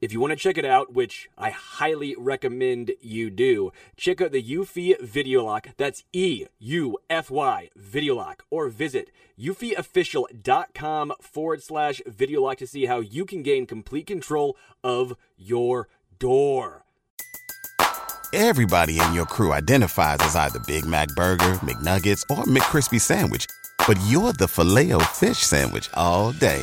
If you want to check it out, which I highly recommend you do, check out the Eufy Video Lock. That's E-U-F-Y Video Lock. Or visit eufyofficial.com/video lock to see how you can gain complete control of your door. Everybody in your crew identifies as either Big Mac Burger, McNuggets, or McCrispy Sandwich. But you're the Filet-O-Fish Sandwich all day.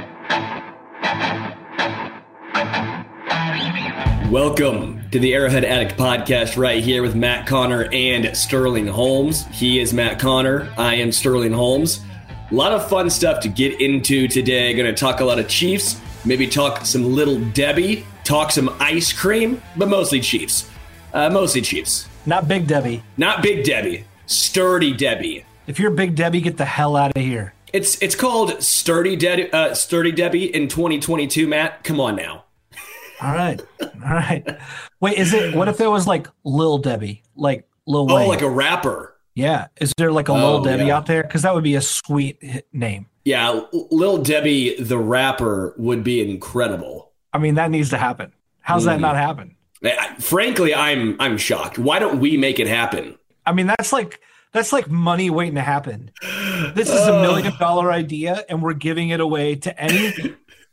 Welcome to the Arrowhead Addict Podcast right here with Matt Connor and Sterling Holmes. He is Matt Connor. I am Sterling Holmes. A lot of fun stuff to get into today. Going to talk a lot of Chiefs, maybe talk some Little Debbie, talk some ice cream, but mostly Chiefs. Not Big Debbie. Not Big Debbie. Sturdy Debbie. If you're Big Debbie, get the hell out of here. It's called Sturdy Debbie in 2022, Matt. Come on now. All right. Wait, is it? What if there was like Lil Debbie, like Lil Wayne? Oh, like a rapper. Yeah. Is there like a Lil Debbie out there? Because that would be a sweet name. Yeah, Lil Debbie the rapper would be incredible. I mean, that needs to happen. How's that not happen? Frankly, I'm shocked. Why don't we make it happen? I mean, that's like money waiting to happen. This is a $1 million idea, and we're giving it away to any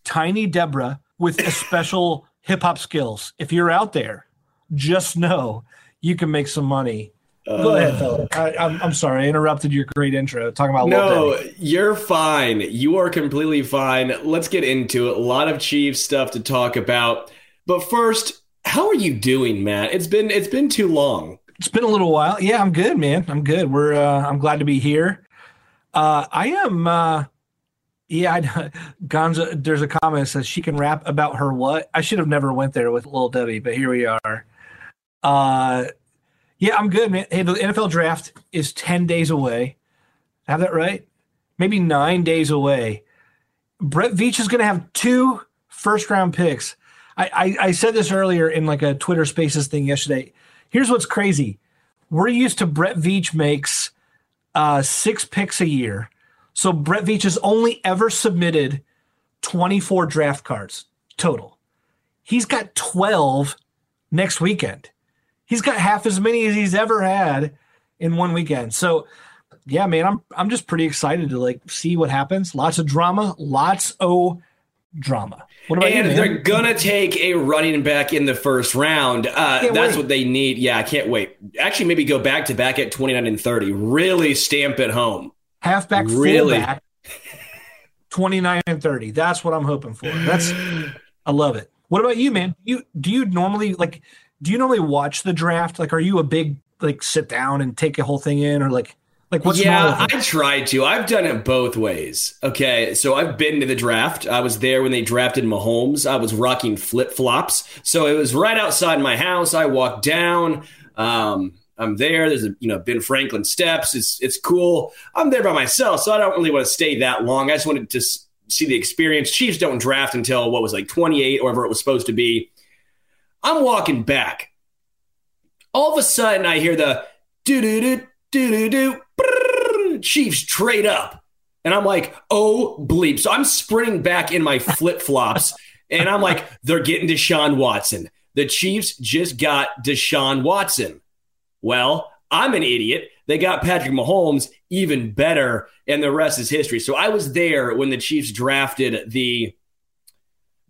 tiny Deborah with a special. Hip-hop skills. If you're out there, just know you can make some money. Go ahead, fella. I'm sorry. I interrupted your great intro. Talking about Lil Debbie. No, you're fine. You are completely fine. Let's get into it. A lot of Chiefs stuff to talk about. But first, how are you doing, Matt? It's been too long. It's been a little while. Yeah, I'm good, man. I'm good. I'm glad to be here. Gonza, there's a comment that says she can rap about her what? I should have never went there with Lil Debbie, but here we are. Yeah, I'm good, man. Hey, the NFL draft is 10 days away. I have that right? Maybe 9 days away. Brett Veach is going to have 2 first-round picks. I said this earlier in like a Twitter Spaces thing yesterday. Here's what's crazy. We're used to Brett Veach makes 6 picks a year. So Brett Veach has only ever submitted 24 draft cards total. He's got 12 next weekend. He's got half as many as he's ever had in one weekend. So, yeah, man, I'm just pretty excited to like see what happens. Lots of drama. What about you, man? They're gonna take a running back in the first round. What they need. Yeah, I can't wait. Actually, maybe go back to back at 29 and 30. Really stamp it home. Halfback, really? Fullback, 29 and 30. That's what I'm hoping for. I love it. What about you, man? Do you normally watch the draft? Like, are you a big like sit down and take the whole thing in, or like what's? Yeah, I try to. I've done it both ways. Okay, so I've been to the draft. I was there when they drafted Mahomes. I was rocking flip flops, so it was right outside my house. I walked down. I'm there. There's Ben Franklin steps. It's cool. I'm there by myself, so I don't really want to stay that long. I just wanted to see the experience. Chiefs don't draft until 28, or whatever it was supposed to be. I'm walking back. All of a sudden, I hear the do-do-do, do-do-do, Chiefs trade up. And I'm like, oh, bleep. So I'm sprinting back in my flip-flops, and I'm like, they're getting Deshaun Watson. The Chiefs just got Deshaun Watson. Well, I'm an idiot. They got Patrick Mahomes, even better, and the rest is history. So I was there when the Chiefs drafted the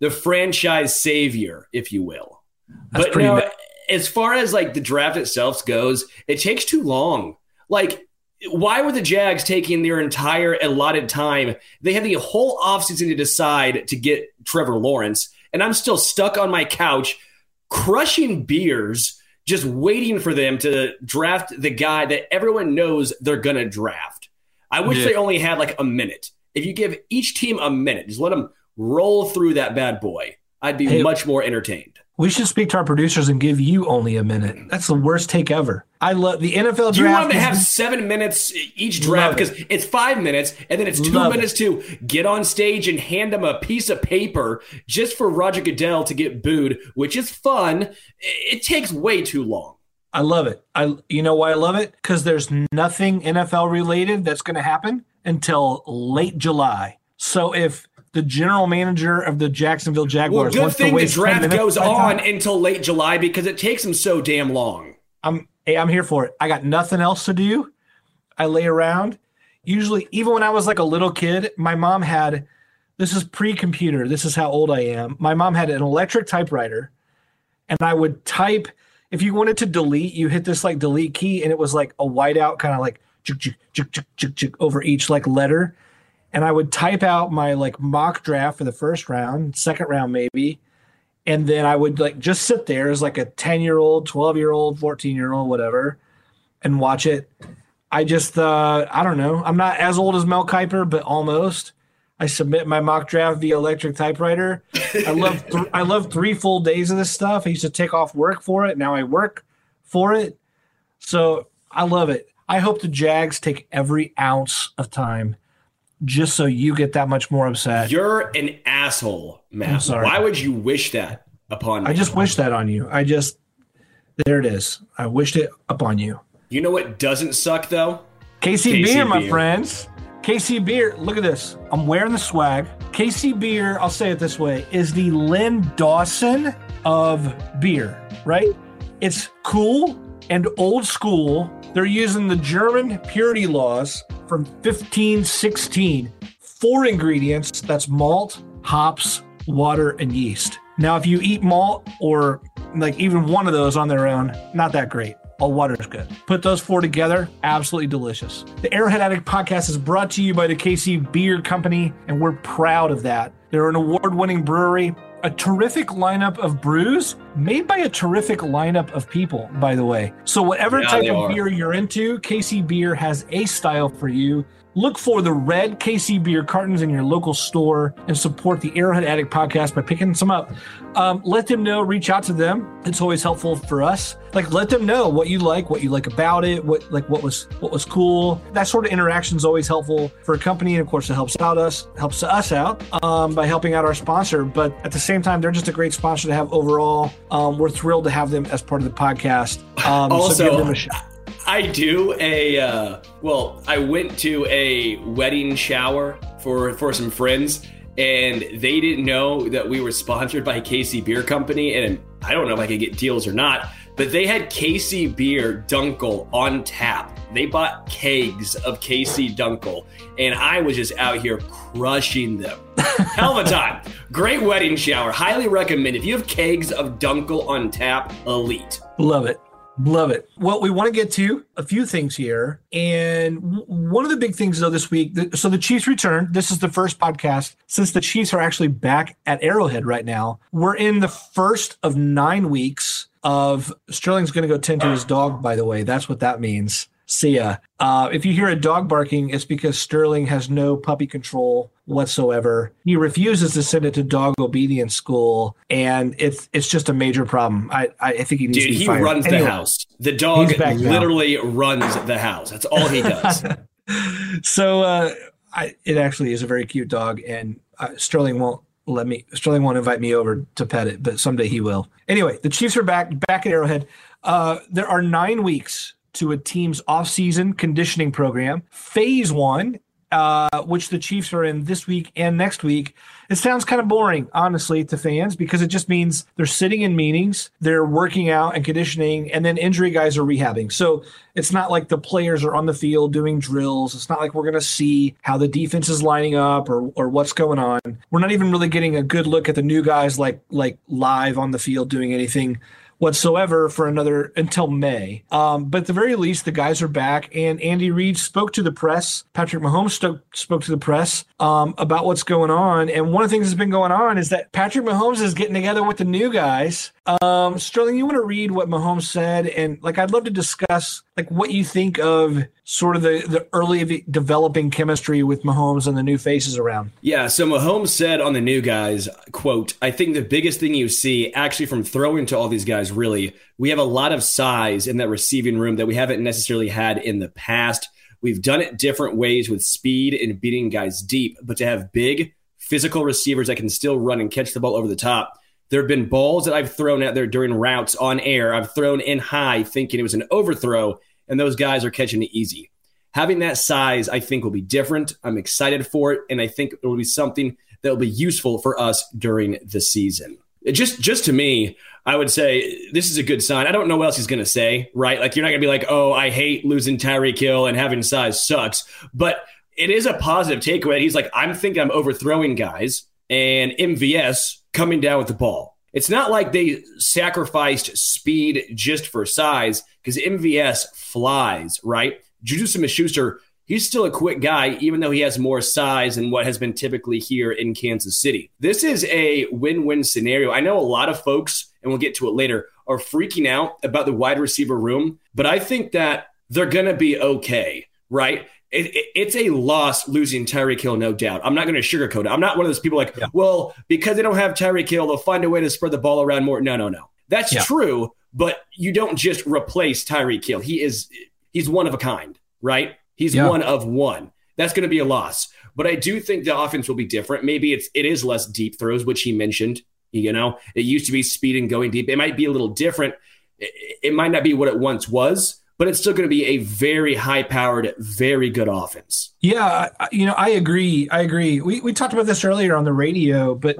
franchise savior, if you will. As far as like the draft itself goes, it takes too long. Like, why were the Jags taking their entire allotted time? They had the whole offseason to decide to get Trevor Lawrence, and I'm still stuck on my couch crushing beers, just waiting for them to draft the guy that everyone knows they're going to draft. I wish they only had like a minute. If you give each team a minute, just let them roll through that bad boy, I'd be much more entertained. We should speak to our producers and give you only a minute. That's the worst take ever. I love the NFL draft. Do you want to have 7 minutes each draft? Because it's 5 minutes, and then it's two minutes to get on stage and hand them a piece of paper just for Roger Goodell to get booed, which is fun. It takes way too long. I love it. You know why I love it? Because there's nothing NFL-related that's going to happen until late July. So if the general manager of the Jacksonville Jaguars. Well, good thing the draft goes on until late July because it takes them so damn long. I'm here for it. I got nothing else to do. I lay around. Usually, even when I was like a little kid, my mom had, this is pre-computer, this is how old I am. My mom had an electric typewriter, and I would type. If you wanted to delete, you hit this like delete key, and it was like a whiteout kind of like over each like letter. And I would type out my like mock draft for the first round, second round maybe. And then I would like just sit there as like a 10-year-old, 12-year-old, 14-year-old, whatever, and watch it. I just, I don't know. I'm not as old as Mel Kiper, but almost. I submit my mock draft via electric typewriter. I love 3 full days of this stuff. I used to take off work for it. Now I work for it. So I love it. I hope the Jags take every ounce of time just so you get that much more upset. You're an asshole, Matt. I'm sorry. Why would you wish that upon me? I just wish that on you. There it is. I wished it upon you. You know what doesn't suck, though? KC Beer, my friends. KC Beer, look at this. I'm wearing the swag. KC Beer, I'll say it this way, is the Lynn Dawson of beer, right? It's cool and old school. They're using the German purity laws from 1516, 4 ingredients, that's malt, hops, water, and yeast. Now, if you eat malt or like even one of those on their own, not that great. All water's good. Put those 4 together, absolutely delicious. The Arrowhead Addict Podcast is brought to you by the KC Beer Company, and we're proud of that. They're an award-winning brewery, a terrific lineup of brews made by a terrific lineup of people, by the way. So whatever type of beer you're into, KC Beer has a style for you. Look for the red KC Beer cartons in your local store and support the Arrowhead Addict Podcast by picking some up. Let them know, reach out to them. It's always helpful for us. Like, let them know what you like about it, what was cool. That sort of interaction is always helpful for a company. And of course, it helps us out by helping out our sponsor. But at the same time, they're just a great sponsor to have overall. We're thrilled to have them as part of the podcast. Also, so give them a shot. I went to a wedding shower for some friends, and they didn't know that we were sponsored by KC Beer Company, and I don't know if I could get deals or not, but they had KC Beer Dunkel on tap. They bought kegs of KC Dunkel, and I was just out here crushing them. Hell of a time. Great wedding shower. Highly recommend. If you have kegs of Dunkel on tap, elite. Love it. Love it. Well, we want to get to a few things here. And one of the big things, though, this week, so the Chiefs returned. This is the first podcast since the Chiefs are actually back at Arrowhead right now. We're in the first of 9 weeks of Sterling's going to go tend to his dog, by the way. That's what that means. See ya. If you hear a dog barking, it's because Sterling has no puppy control whatsoever. He refuses to send it to dog obedience school, and it's just a major problem. I think he needs to be fired. He runs the house. The dog literally runs the house. That's all he does. So it actually is a very cute dog, and Sterling won't Sterling won't invite me over to pet it, but someday he will. Anyway, the Chiefs are back at Arrowhead. There are 9 weeks to a team's off-season conditioning program. Phase one, which the Chiefs are in this week and next week. It sounds kind of boring, honestly, to fans, because it just means they're sitting in meetings, they're working out and conditioning, and then injury guys are rehabbing. So it's not like the players are on the field doing drills. It's not like we're going to see how the defense is lining up or what's going on. We're not even really getting a good look at the new guys like live on the field doing anything whatsoever for another until May. But at the very least, the guys are back, and Andy Reid spoke to the press. Patrick Mahomes spoke to the press about what's going on. And one of the things that's been going on is that Patrick Mahomes is getting together with the new guys. Sterling, you want to read what Mahomes said? And I'd love to discuss what you think of sort of the early developing chemistry with Mahomes and the new faces around. Yeah, so Mahomes said on the new guys, quote, "I think the biggest thing you see actually from throwing to all these guys, really, we have a lot of size in that receiving room that we haven't necessarily had in the past. We've done it different ways with speed and beating guys deep, but to have big physical receivers that can still run and catch the ball over the top. There have been balls that I've thrown out there during routes on air. I've thrown in high thinking it was an overthrow, and those guys are catching it easy. Having that size, I think, will be different. I'm excited for it, and I think it will be something that will be useful for us during the season." Just to me, I would say this is a good sign. I don't know what else he's going to say, right? You're not going to be like, oh, I hate losing Tyreek Hill and having size sucks. But it is a positive takeaway. He's like, I'm thinking I'm overthrowing guys, and MVS coming down with the ball. It's not like they sacrificed speed just for size, because MVS flies, right? Juju Smith-Schuster, he's still a quick guy, even though he has more size than what has been typically here in Kansas City. This is a win-win scenario. I know a lot of folks, and we'll get to it later, are freaking out about the wide receiver room, but I think that they're going to be okay, right? It's a loss losing Tyreek Hill, no doubt. I'm not going to sugarcoat it. I'm not one of those people well, because they don't have Tyreek Hill, they'll find a way to spread the ball around more. No. That's true, but you don't just replace Tyreek Hill. He's one of a kind, right? He's one of one. That's going to be a loss. But I do think the offense will be different. Maybe it is less deep throws, which he mentioned. It used to be speed and going deep. It might be a little different. It might not be what it once was, but it's still going to be a very high-powered, very good offense. Yeah, I agree. We talked about this earlier on the radio, but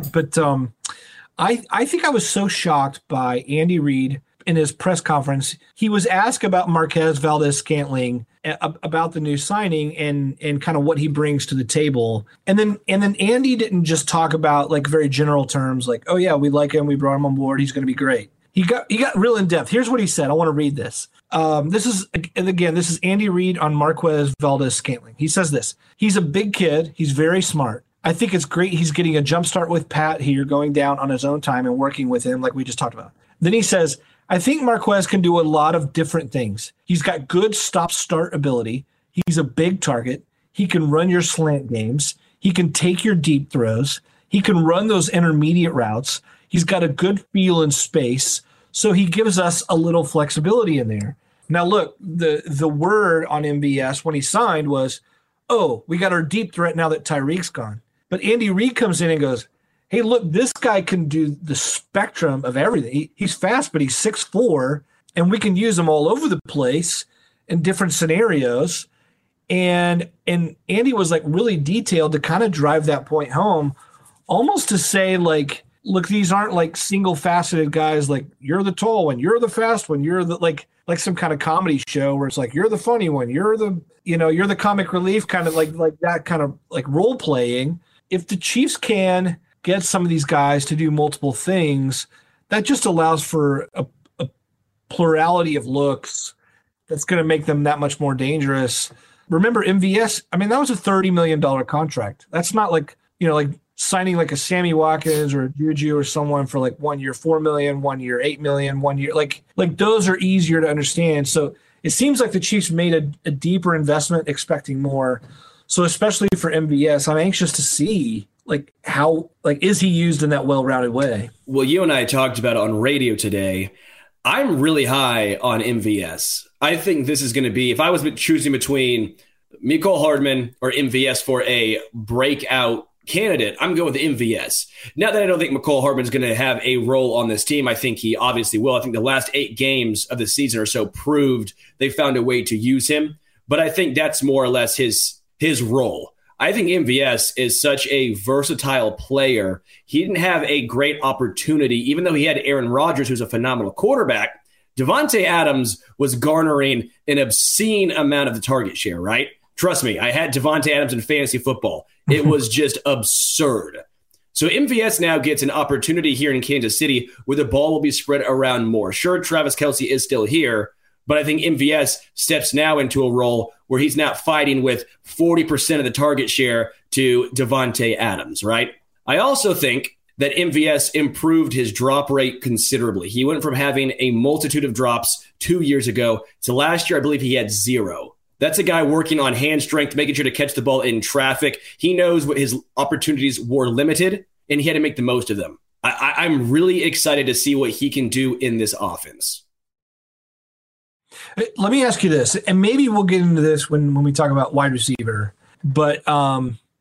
I think I was so shocked by Andy Reid in his press conference. He was asked about Marquez Valdez-Scantling, about the new signing and kind of what he brings to the table. And then Andy didn't just talk about very general terms, oh, yeah, we like him, we brought him on board, he's going to be great. He got real in depth. Here's what he said. I want to read this. This is Andy Reid on Marquez Valdez-Scantling. He says this. "He's a big kid. He's very smart. I think it's great he's getting a jump start with Pat here, going down on his own time and working with him like we just talked about." Then he says, "I think Marquez can do a lot of different things. He's got good stop-start ability. He's a big target. He can run your slant games. He can take your deep throws. He can run those intermediate routes. He's got a good feel in space, so he gives us a little flexibility in there." Now, look, the word on MVS when he signed was, oh, we got our deep threat now that Tyreek's gone. But Andy Reid comes in and goes, hey, look, this guy can do the spectrum of everything. He's fast, but he's 6'4", and we can use him all over the place in different scenarios. And Andy was, really detailed to kind of drive that point home, almost to say, look, these aren't single faceted guys. You're the tall one, you're the fast one, you're the like some kind of comedy show where it's you're the funny one, you're the you're the comic relief, kind of like that kind of role playing. If the Chiefs can get some of these guys to do multiple things, that just allows for a plurality of looks. That's going to make them that much more dangerous. Remember MVS? I mean, that was a $30 million contract. That's not signing a Sammy Watkins or a Juju or someone for 1 year, $4 million, 1 year, $8 million, 1 year, those are easier to understand. So it seems like the Chiefs made a deeper investment expecting more. So especially for MVS, I'm anxious to see how, is he used in that well-rounded way? Well, you and I talked about it on radio today. I'm really high on MVS. I think this is going to be, if I was choosing between Mecole Hardman or MVS for a breakout candidate, I'm going with MVS. Not that I don't think Mecole Hardman is going to have a role on this team. I think he obviously will. I think the last 8 games of the season or so proved they found a way to use him. But I think that's more or less his role. I think MVS is such a versatile player. He didn't have a great opportunity, even though he had Aaron Rodgers, who's a phenomenal quarterback. Davante Adams was garnering an obscene amount of the target share, right? Trust me, I had Davante Adams in fantasy football. It was just absurd. So MVS now gets an opportunity here in Kansas City where the ball will be spread around more. Sure, Travis Kelce is still here, but I think MVS steps now into a role where he's not fighting with 40% of the target share to Davante Adams, right? I also think that MVS improved his drop rate considerably. He went from having a multitude of drops 2 years ago to last year, I believe he had 0. That's a guy working on hand strength, making sure to catch the ball in traffic. He knows what his opportunities were limited, and he had to make the most of them. I'm really excited to see what he can do in this offense. Let me ask you this, and maybe we'll get into this when we talk about wide receiver, but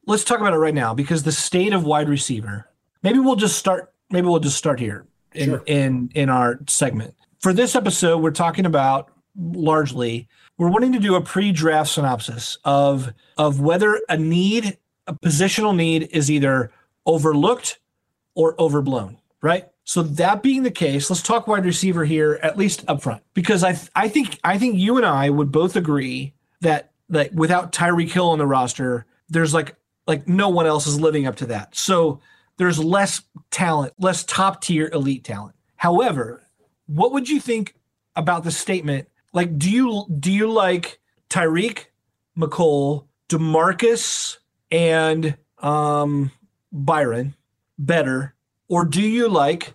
let's talk about it right now, because the state of wide receiver, maybe we'll just start here in our segment. For this episode, we're talking about largely – we're wanting to do a pre-draft synopsis of whether a need, a positional need, is either overlooked or overblown, right? So that being the case, let's talk wide receiver here, at least up front, because I think you and I would both agree that without Tyreek Hill on the roster, there's like no one else is living up to that. So there's less talent, less top-tier elite talent. However, what would you think about the statement? Like, do you like Tyreek, Mecole, DeMarcus, and Byron better, or do you like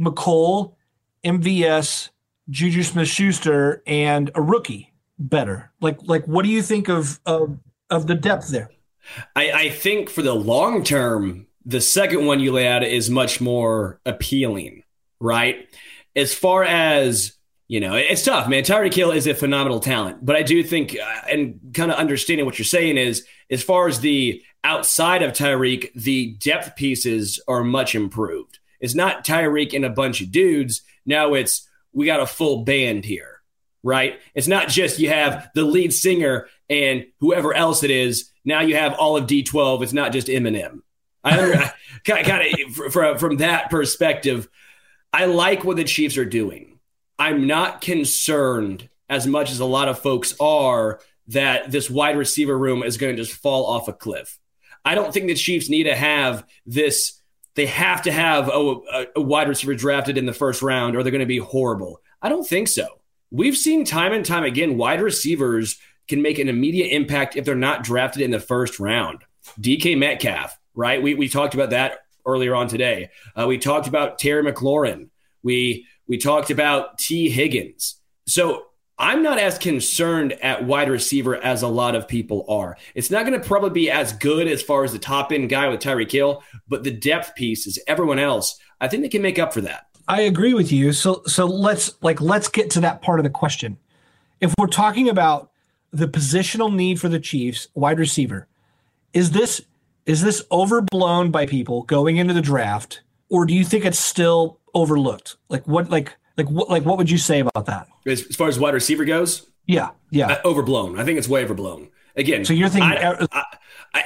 Mecole, MVS, Juju Smith-Schuster, and a rookie better? Like what do you think of the depth there? I think for the long term, the second one you lay out is much more appealing, right? As far as you know, it's tough, man. Tyreek Hill is a phenomenal talent. But I do think, and kind of understanding what you're saying is, as far as the outside of Tyreek, the depth pieces are much improved. It's not Tyreek and a bunch of dudes. Now it's, we got a full band here, right? It's not just you have the lead singer and whoever else it is. Now you have all of D12. It's not just Eminem. I kind of from that perspective, I like what the Chiefs are doing. I'm not concerned as much as a lot of folks are that this wide receiver room is going to just fall off a cliff. I don't think the Chiefs need to have this. They have to have a wide receiver drafted in the first round or they're going to be horrible. I don't think so. We've seen time and time again, wide receivers can make an immediate impact if they're not drafted in the first round. DK Metcalf, right? We talked about that earlier on today. We talked about Terry McLaurin. We talked about T. Higgins. So I'm not as concerned at wide receiver as a lot of people are. It's not going to probably be as good as far as the top-end guy with Tyreek Hill, but the depth pieces, everyone else, I think they can make up for that. I agree with you. So let's get to that part of the question. If we're talking about the positional need for the Chiefs, wide receiver, is this overblown by people going into the draft, or do you think it's still overlooked? What would you say about that? As far as wide receiver goes? Yeah. Overblown. I think it's way overblown. Again, so you're thinking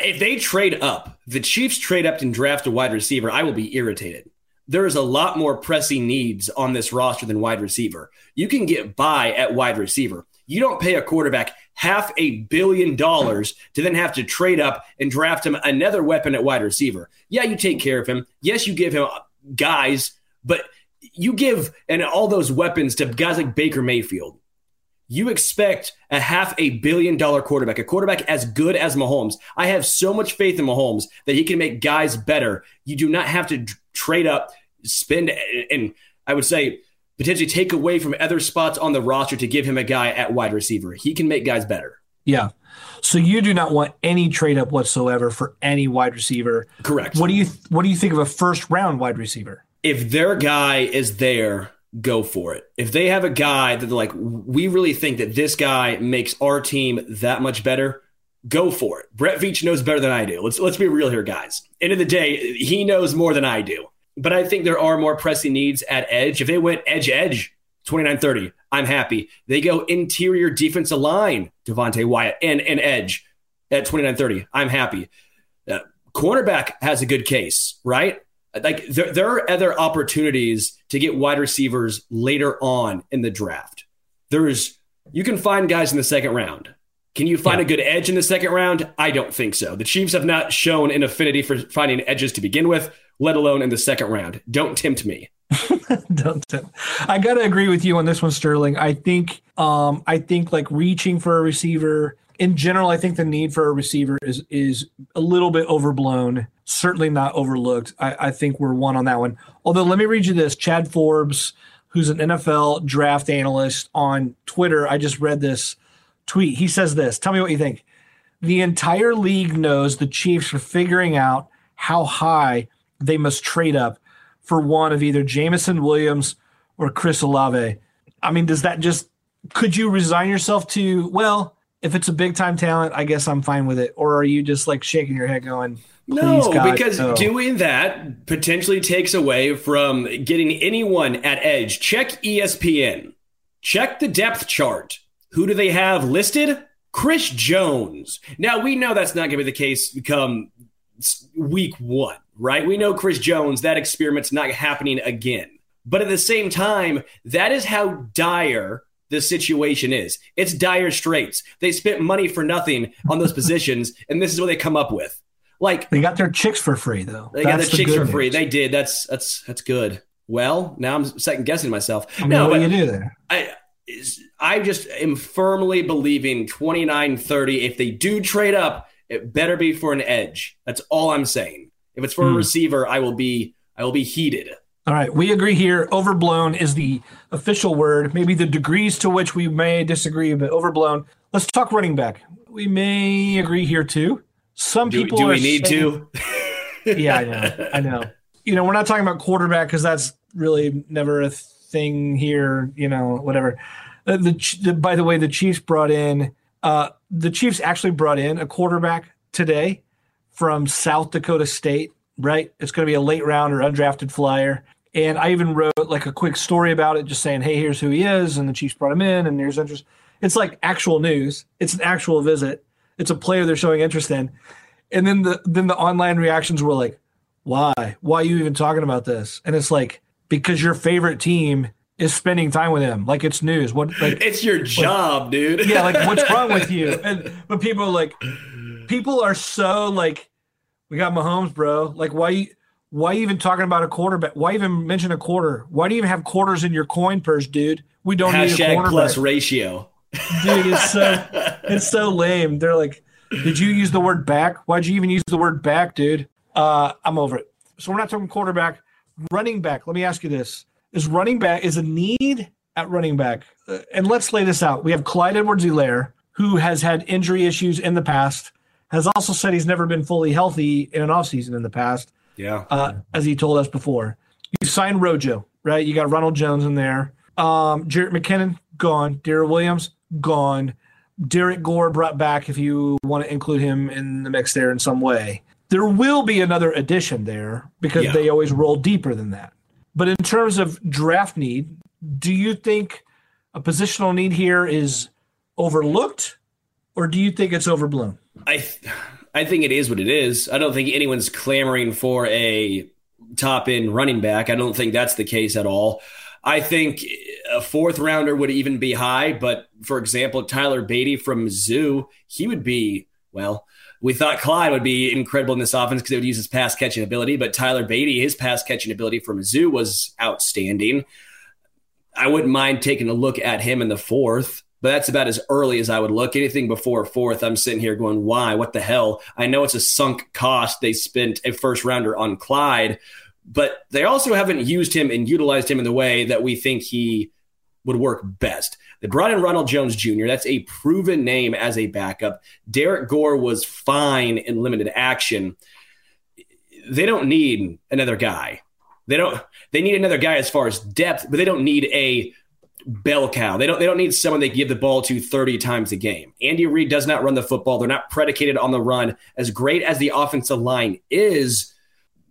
if they trade up, the Chiefs trade up and draft a wide receiver, I will be irritated. There is a lot more pressing needs on this roster than wide receiver. You can get by at wide receiver. You don't pay a quarterback $500 million to then have to trade up and draft him another weapon at wide receiver. Yeah, you take care of him. Yes, you give him guys, but you give and all those weapons to guys like Baker Mayfield. You expect a $500 million quarterback, a quarterback as good as Mahomes. I have so much faith in Mahomes that he can make guys better. You do not have to trade up, spend, and I would say potentially take away from other spots on the roster to give him a guy at wide receiver. He can make guys better. Yeah. So you do not want any trade up whatsoever for any wide receiver. Correct. What do you think of a first round wide receiver? If their guy is there, go for it. If they have a guy that they're like, we really think that this guy makes our team that much better, go for it. Brett Veach knows better than I do. Let's be real here, guys. End of the day, he knows more than I do. But I think there are more pressing needs at edge. If they went edge, 29-30, I'm happy. They go interior defensive line, Devontae Wyatt, and edge at 29-30, I'm happy. Cornerback has a good case, right? Like there are other opportunities to get wide receivers later on in the draft. You can find guys in the second round. Can you find a good edge in the second round? I don't think so. The Chiefs have not shown an affinity for finding edges to begin with, let alone in the second round. Don't tempt me. Don't tempt. I got to agree with you on this one, Sterling. I think like reaching for a receiver in general, I think the need for a receiver is a little bit overblown, certainly not overlooked. I think we're one on that one. Although let me read you this. Chad Forbes, who's an NFL draft analyst on Twitter, I just read this tweet. He says this. Tell me what you think. The entire league knows the Chiefs are figuring out how high they must trade up for one of either Jameson Williams or Chris Olave. I mean, could you resign yourself to, well, if it's a big time talent, I guess I'm fine with it? Or are you just like shaking your head going, no, God, because doing that potentially takes away from getting anyone at edge. Check ESPN. Check the depth chart. Who do they have listed? Chris Jones. Now, we know that's not going to be the case come week one, right? We know Chris Jones, that experiment's not happening again. But at the same time, that is how dire the situation is. It's dire straits. They spent money for nothing on those positions, and this is what they come up with. Like, they got their chicks for free, though. They got their chicks for free. They did. That's good. Well, now I'm second guessing myself. I mean, no, what do you do there? I just am firmly believing 29-30. If they do trade up, it better be for an edge. That's all I'm saying. If it's for a receiver, I will be heated. All right, we agree here. Overblown is the official word. Maybe the degrees to which we may disagree, but overblown. Let's talk running back. We may agree here too. Some people do. We need to. Yeah, I know. You know, we're not talking about quarterback because that's really never a thing here. You know, whatever. By the way, the Chiefs actually brought in a quarterback today from South Dakota State. Right, it's going to be a late round or undrafted flyer. And I even wrote like a quick story about it, just saying, "Hey, here's who he is," and the Chiefs brought him in, and there's interest. It's like actual news. It's an actual visit. It's a player they're showing interest in. And then the online reactions were like, why? Why are you even talking about this? And it's like, because your favorite team is spending time with him. Like, it's news. What? Like, it's your job, dude. Yeah, like, what's wrong with you? And but people are so like, we got Mahomes, bro. Like, why even talking about a quarterback? Why even mention a quarter? Why do you even have quarters in your coin purse, dude? We don't need a quarterback. Plus ratio. Dude, it's so lame. They're like, did you use the word back? Why'd you even use the word back, dude? I'm over it. So we're not talking quarterback. Running back. Let me ask you this. Is a need at running back? And let's lay this out. We have Clyde Edwards-Helaire, who has had injury issues in the past, has also said he's never been fully healthy in an offseason in the past. Yeah. As he told us before. You signed Rojo, right? You got Ronald Jones in there. Jarrett McKinnon, gone. Darrell Williams, gone. Derek Gore brought back, if you want to include him in the mix there in some way. There will be another addition there because they always roll deeper than that. But in terms of draft need, do you think a positional need here is overlooked, or do you think it's overblown? I think it is what it is. I don't think anyone's clamoring for a top-end running back. I don't think that's the case at all. I think a fourth rounder would even be high, but for example, Tyler Beatty from Mizzou, he would be, well, we thought Clyde would be incredible in this offense because they would use his pass catching ability, but Tyler Beatty, his pass catching ability from Mizzou was outstanding. I wouldn't mind taking a look at him in the fourth, but that's about as early as I would look. Anything before fourth, I'm sitting here going, why? What the hell? I know it's a sunk cost. They spent a first rounder on Clyde, but they also haven't used him and utilized him in the way that we think he would work best. They brought in Ronald Jones Jr. That's a proven name as a backup. Derek Gore was fine in limited action. They don't need another guy. They need another guy as far as depth, but they don't need a bell cow. They don't need someone they give the ball to 30 times a game. Andy Reid does not run the football. They're not predicated on the run. As great as the offensive line is,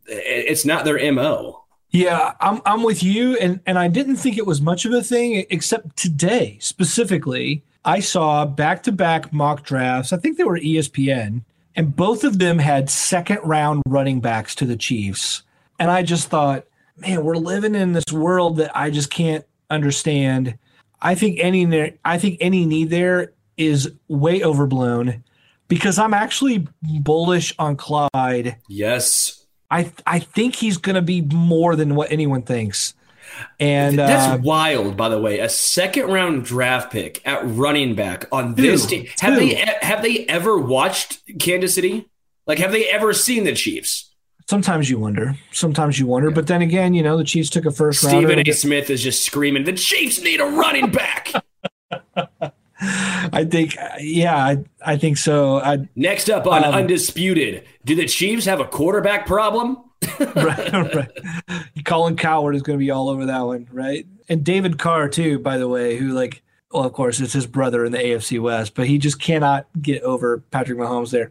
it's not their MO. Yeah, I'm with you. And I didn't think it was much of a thing, except today specifically, I saw back-to-back mock drafts. I think they were ESPN, and both of them had second-round running backs to the Chiefs. And I just thought, man, we're living in this world that I just can't understand. I think any need there is way overblown, because I'm actually bullish on Clyde. Yes, I think he's going to be more than what anyone thinks. And that's wild, by the way. A second-round draft pick at running back on this team. Have they ever watched Kansas City? Like, have they ever seen the Chiefs? Sometimes you wonder. Yeah. But then again, you know, the Chiefs took a first round. Stephen A. Smith is just screaming, the Chiefs need a running back. I think, yeah, I think so. Next up on Undisputed, do the Chiefs have a quarterback problem? Right. Colin Cowherd is going to be all over that one, right? And David Carr, too, by the way, who, like, well, of course, it's his brother in the AFC West, but he just cannot get over Patrick Mahomes there.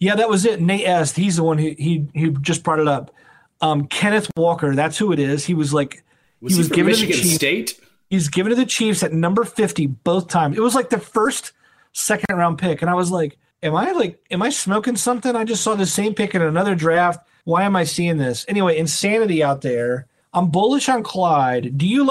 Yeah, that was it. Nate asked. He's the one who just brought it up. Kenneth Walker, that's who it is. He was like, he was given to the Chiefs. State? He was given to the Chiefs at number 50 both times. It was like the first second-round pick, and I was like, am I smoking something? I just saw the same pick in another draft. Why am I seeing this? Anyway, insanity out there. I'm bullish on Clyde. Do you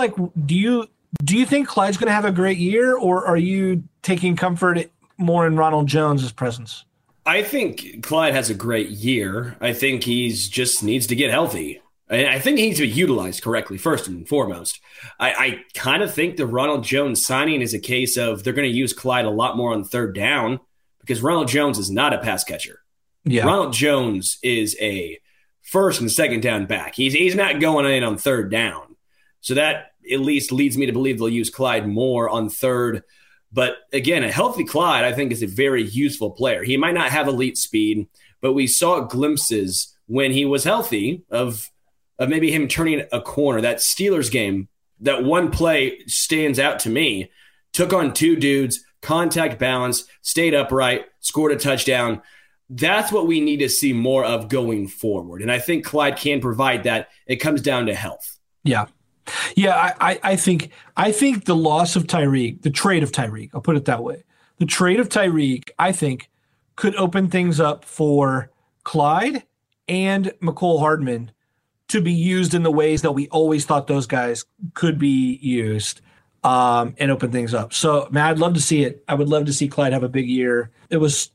think Clyde's going to have a great year, or are you taking comfort more in Ronald Jones' presence? I think Clyde has a great year. I think he's just needs to get healthy. And I think he needs to be utilized correctly, first and foremost. I kind of think the Ronald Jones signing is a case of they're going to use Clyde a lot more on third down, because Ronald Jones is not a pass catcher. Yeah. Ronald Jones is a first and second down back. He's not going in on third down. So that at least leads me to believe they'll use Clyde more on third. But again, a healthy Clyde, I think, is a very useful player. He might not have elite speed, but we saw glimpses when he was healthy of maybe him turning a corner. That Steelers game, that one play stands out to me. Took on two dudes, contact balance, stayed upright, scored a touchdown. That's what we need to see more of going forward. And I think Clyde can provide that. It comes down to health. Yeah. Yeah, I think the loss of Tyreek, the trade of Tyreek, I'll put it that way. The trade of Tyreek, I think, could open things up for Clyde and Mecole Hardman to be used in the ways that we always thought those guys could be used, and open things up. So, man, I'd love to see it. I would love to see Clyde have a big year. It was...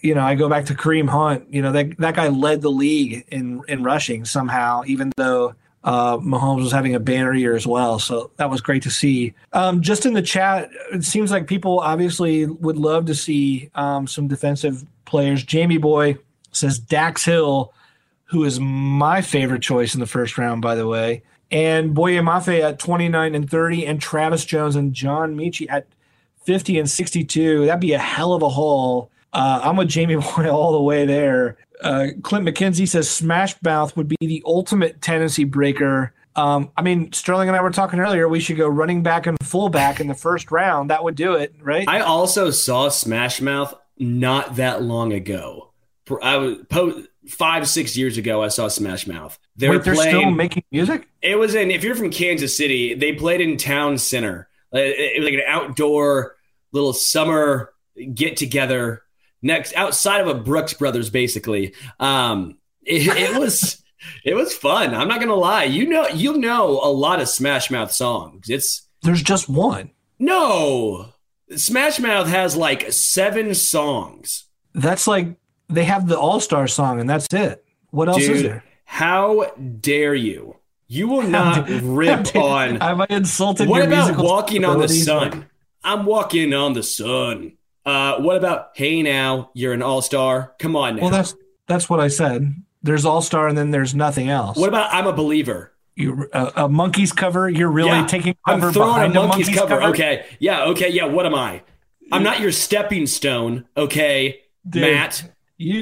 you know, I go back to Kareem Hunt. You know, that guy led the league in rushing somehow, even though Mahomes was having a banner year as well. So that was great to see. Just in the chat, it seems like people obviously would love to see some defensive players. Jamie Boy says Dax Hill, who is my favorite choice in the first round, by the way, and Boye Mafe at 29 and 30, and Travis Jones and John Michie at 50 and 62. That'd be a hell of a haul. I'm with Jamie Boyle all the way there. Clint McKenzie says Smashmouth would be the ultimate Tennessee breaker. I mean, Sterling and I were talking earlier. We should go running back and fullback in the first round. That would do it, right? I also saw Smashmouth not that long ago. I was 5-6 years ago. I saw Smashmouth. They're still making music. It was in. If you're from Kansas City, they played in Town Center. It was like an outdoor little summer get together. Next, outside of a Brooks Brothers, basically, it was fun. I'm not gonna lie. You'll know a lot of Smash Mouth songs. There's just one. No, Smash Mouth has like 7 songs. That's like they have the All Star song, and that's it. What else is there? How dare you? You will not rip on. Have I insulted? What about Walking on the Sun? I'm walking on the sun. What about, hey, now, you're an all-star? Come on now. Well, that's what I said. There's all-star and then there's nothing else. What about I'm a Believer? You a monkey's cover? You're really taking cover. I'm throwing a monkey's cover. Okay. Yeah, okay. Yeah, what am I? I'm not your stepping stone, okay, dude, Matt?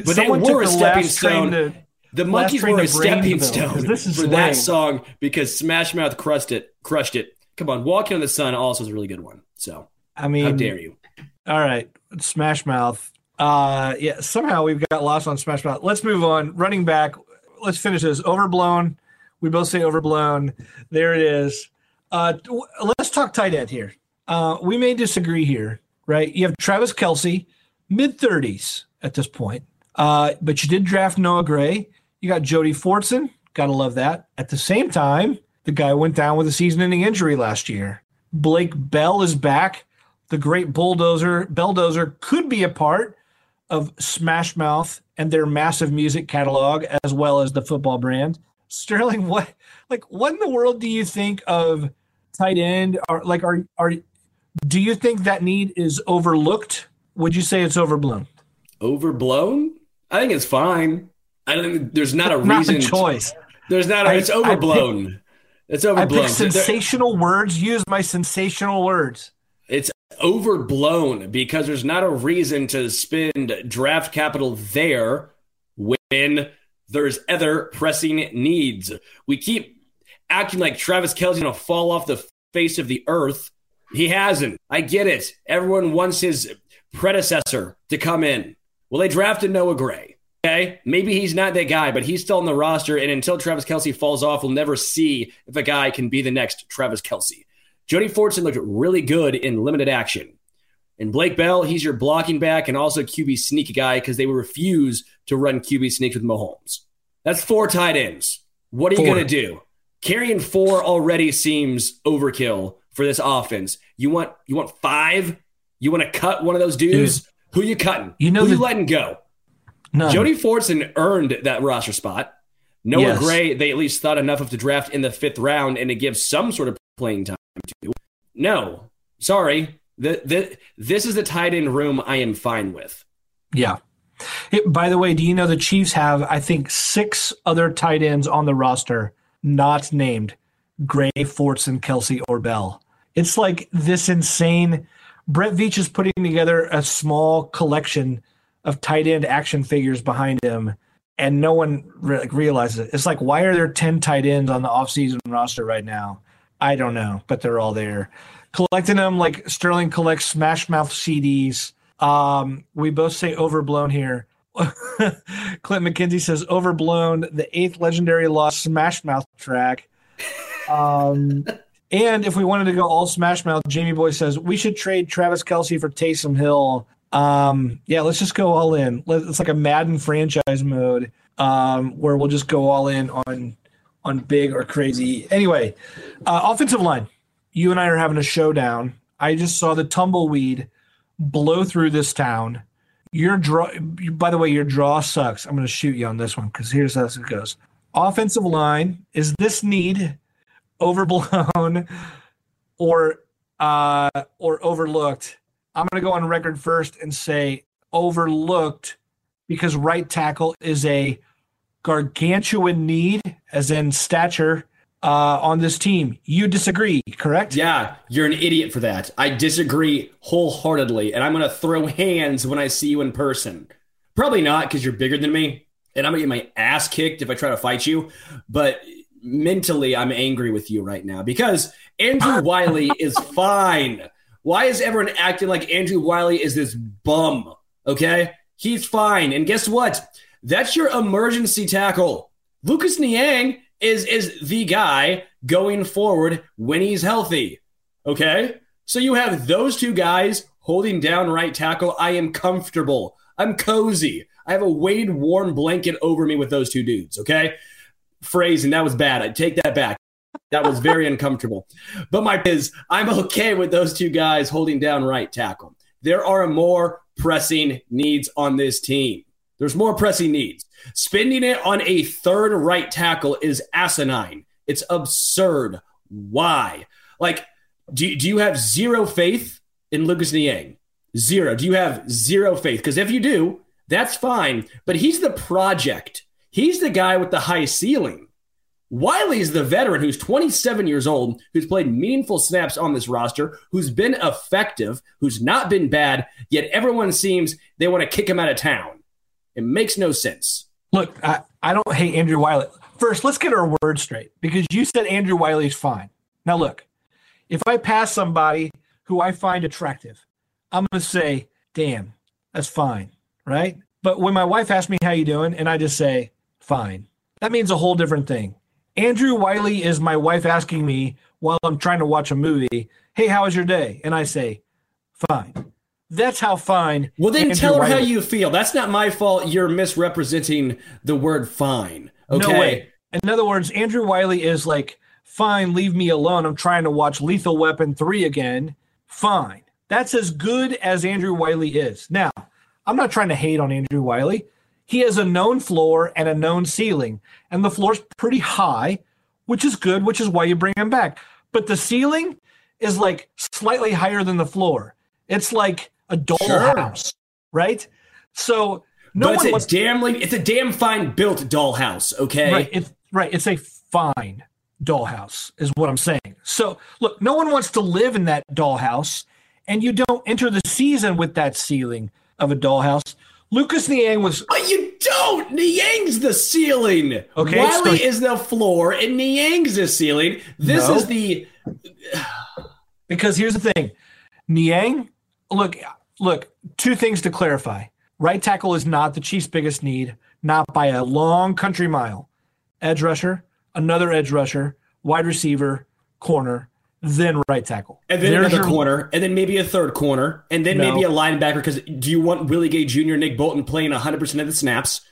But they were a stepping stone. The monkeys were a stepping stone for that song because Smash Mouth crushed it. come on, Walking on the Sun also is a really good one. So, I mean, how dare you? All right, Smash Mouth. Yeah, somehow we've got lost on Smash Mouth. Let's move on. Running back. Let's finish this. Overblown. We both say overblown. There it is. Let's talk tight end here. We may disagree here, right? You have Travis Kelce, mid-30s at this point. But you did draft Noah Gray. You got Jody Fortson. Got to love that. At the same time, the guy went down with a season-ending injury last year. Blake Bell is back. The great Bulldozer could be a part of Smash Mouth and their massive music catalog, as well as the football brand. Sterling, what in the world do you think of tight end? Do you think that need is overlooked? Would you say it's overblown? Overblown? I think it's fine. I don't think there's not a reason. Not a choice. There's not. It's overblown. It's overblown. I pick sensational words. Use my sensational words. It's overblown because there's not a reason to spend draft capital there when there's other pressing needs. We keep acting like Travis Kelce's going to fall off the face of the earth. He hasn't. I get it. Everyone wants his predecessor to come in. Well, they drafted Noah Gray. Okay, maybe he's not that guy, but he's still on the roster. And until Travis Kelce falls off, we'll never see if a guy can be the next Travis Kelce. Jody Fortson looked really good in limited action. And Blake Bell, he's your blocking back and also QB sneak guy because they refuse to run QB sneaks with Mahomes. That's four tight ends. What are you going to do? Carrying four already seems overkill for this offense. You want five? You want to cut one of those dudes? Dude, who you cutting? Who you letting go? None. Jody Fortson earned that roster spot. Noah Gray, they at least thought enough of to draft in the fifth round and to give some sort of playing time to. No, sorry. This is the tight end room I am fine with. Yeah. By the way, do you know the Chiefs have, I think, 6 other tight ends on the roster not named Gray, Fortson, Kelce, or Bell? It's like this insane. Brett Veach is putting together a small collection of tight end action figures behind him, and no one realizes it. It's like, why are there 10 tight ends on the offseason roster right now? I don't know, but they're all there. Collecting them like Sterling collects Smash Mouth CDs. We both say overblown here. Clint McKenzie says overblown, the 8th legendary lost Smash Mouth track. And if we wanted to go all Smash Mouth, Jamie Boy says we should trade Travis Kelce for Taysom Hill. Yeah, let's just go all in. It's like a Madden franchise mode where we'll just go all in on big or crazy. Anyway, offensive line. You and I are having a showdown. I just saw the tumbleweed blow through this town. By the way, your draw sucks. I'm going to shoot you on this one because here's how this goes. Offensive line, is this need overblown or overlooked? I'm going to go on record first and say overlooked because right tackle is a gargantuan need, as in stature, on this team. You disagree, correct? Yeah, you're an idiot for that. I disagree wholeheartedly, and I'm going to throw hands when I see you in person. Probably not, because you're bigger than me, and I'm going to get my ass kicked if I try to fight you, but mentally I'm angry with you right now, because Andrew Wiley is fine. Why is everyone acting like Andrew Wiley is this bum, okay? He's fine, and guess what? That's your emergency tackle. Lucas Niang is the guy going forward when he's healthy, okay? So you have those two guys holding down right tackle. I am comfortable. I'm cozy. I have a weighted warm blanket over me with those two dudes, okay? Phrasing, that was bad. I take that back. That was very uncomfortable. But my point is, I'm okay with those two guys holding down right tackle. There are more pressing needs on this team. There's more pressing needs. Spending it on a third right tackle is asinine. It's absurd. Why? Like, do you have zero faith in Lucas Niang? Zero. Do you have zero faith? Because if you do, that's fine. But he's the project. He's the guy with the high ceiling. Wiley's the veteran who's 27 years old, who's played meaningful snaps on this roster, who's been effective, who's not been bad, yet everyone seems they want to kick him out of town. It makes no sense. Look, I don't hate Andrew Wiley. First, let's get our words straight, because you said Andrew Wiley's fine. Now, look, If I pass somebody who I find attractive, I'm going to say, damn, that's fine, right? But when my wife asks me, how you doing? And I just say, fine. That means a whole different thing. Andrew Wiley is my wife asking me while I'm trying to watch a movie, hey, how was your day? And I say, fine. That's how fine. Well, then Andrew tell her Wiley. How you feel. That's not my fault. You're misrepresenting the word fine. Okay. No way. In other words, Andrew Wiley is like, fine, leave me alone. I'm trying to watch Lethal Weapon 3 again. Fine. That's as good as Andrew Wiley is. Now, I'm not trying to hate on Andrew Wiley. He has a known floor and a known ceiling, and the floor's pretty high, which is good, which is why you bring him back. But the ceiling is like slightly higher than the floor. It's like a dollhouse, right? So no one wants to. It's a damn fine built dollhouse, okay? Right. It's a fine dollhouse is what I'm saying. So look, no one wants to live in that dollhouse, and you don't enter the season with that ceiling of a dollhouse. Lucas Niang was... But you don't! Niang's the ceiling! Okay, Wiley is the floor, and Niang's the ceiling. This is the... Because here's the thing. Niang, look, two things to clarify. Right tackle is not the Chiefs' biggest need, not by a long country mile. Edge rusher, another edge rusher, wide receiver, corner, then right tackle. And then there's another corner, and then maybe a third corner, and then maybe a linebacker, because do you want Willie Gay Jr., Nick Bolton playing 100% of the snaps?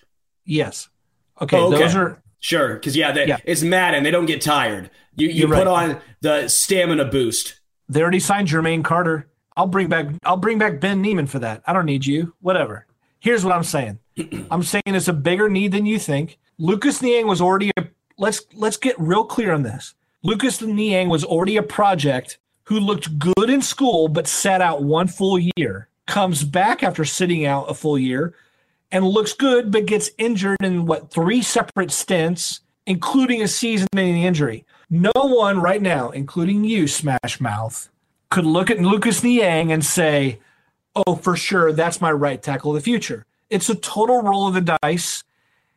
Yes. Okay, those are... Sure, because, it's Madden. They don't get tired. You put on the stamina boost. They already signed Jermaine Carter. I'll bring back Ben Niemann for that. I don't need you. Whatever. Here's what I'm saying. I'm saying it's a bigger need than you think. Lucas Niang was already let's get real clear on this. Lucas Niang was already a project who looked good in school but sat out one full year, comes back after sitting out a full year, and looks good but gets injured in, three separate stints, including a season-ending injury. No one right now, including you, Smash Mouth, could look at Lucas Niang and say, oh, for sure, that's my right tackle of the future. It's a total roll of the dice.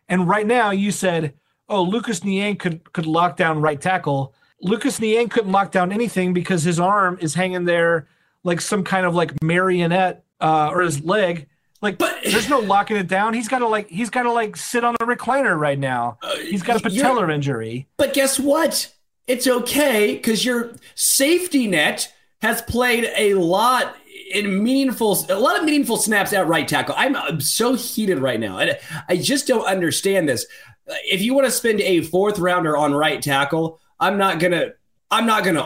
And right now you said, oh, Lucas Niang could lock down right tackle. Lucas Niang couldn't lock down anything because his arm is hanging there like some kind of marionette or his leg. There's no locking it down. He's got to sit on the recliner right now. He's got a patellar injury. But guess what? It's okay because your safety net has played a lot of meaningful snaps at right tackle. I'm so heated right now. I just don't understand this. If you want to spend a fourth rounder on right tackle, I'm not gonna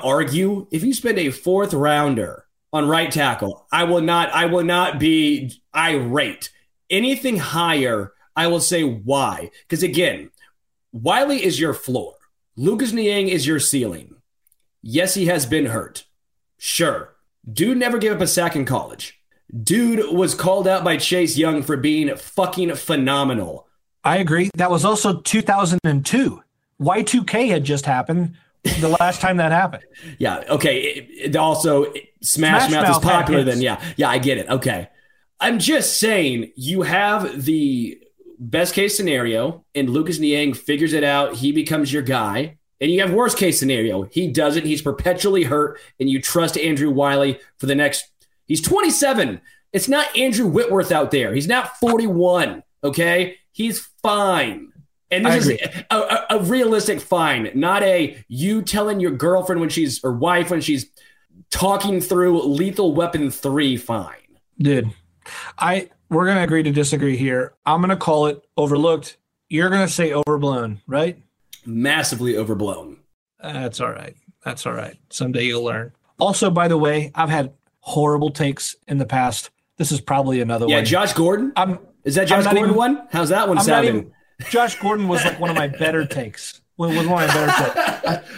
argue. If you spend a fourth rounder on right tackle, I will not be irate. Anything higher, I will say why. Because again, Wiley is your floor. Lucas Niang is your ceiling. Yes, he has been hurt. Sure. Dude never gave up a sack in college. Dude was called out by Chase Young for being fucking phenomenal. I agree. That was also 2002. Y2K had just happened the last time that happened. Yeah. Okay. Also, Smash Mouth is popular then. Yeah. Yeah, I get it. Okay. I'm just saying you have the best case scenario and Lucas Niang figures it out. He becomes your guy. And you have worst case scenario. He doesn't. He's perpetually hurt. And you trust Andrew Wiley for the next. He's 27. It's not Andrew Whitworth out there. He's not 41. Okay. He's fine. And this is a realistic fine, not you telling your girlfriend when she's talking through Lethal Weapon 3 fine. Dude, we're going to agree to disagree here. I'm going to call it overlooked. You're going to say overblown, right? Massively overblown. That's all right. That's all right. Someday you'll learn. Also, by the way, I've had horrible takes in the past. This is probably another one. Yeah, Josh Gordon? Is that Josh Gordon one? How's that one sounding? Josh Gordon was like one of my better takes. The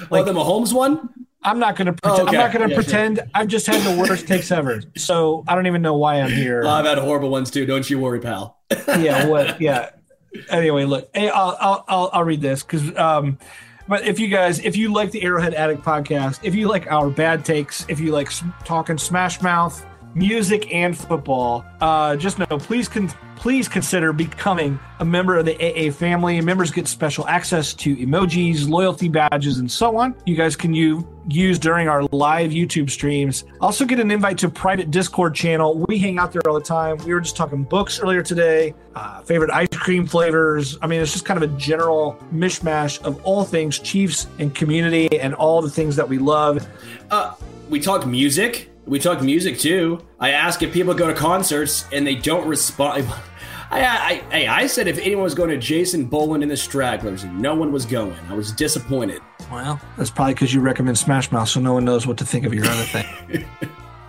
Mahomes one? I'm not going to pretend. Oh, okay. Sure. I've just had the worst takes ever. So I don't even know why I'm here. I've had horrible ones too. Don't you worry, pal. Yeah. What? Yeah. Anyway, look, I'll read this because. But if you like the Arrowhead Addict podcast, if you like our bad takes, if you like talking Smash Mouth, music and football, just know please consider becoming a member of the AA family. Members get special access to emojis, loyalty badges, and so on. You guys can use during our live YouTube streams. Also get an invite to a private Discord channel. We hang out there all the time. We were just talking books earlier today, favorite ice cream flavors. I mean, it's just kind of a general mishmash of all things Chiefs and community and all the things that we love. We talk music. We talk music too. I ask if people go to concerts and they don't respond. I said if anyone was going to Jason Boland and the Stragglers, and no one was going. I was disappointed. Well, that's probably because you recommend Smash Mouth, so no one knows what to think of your other thing.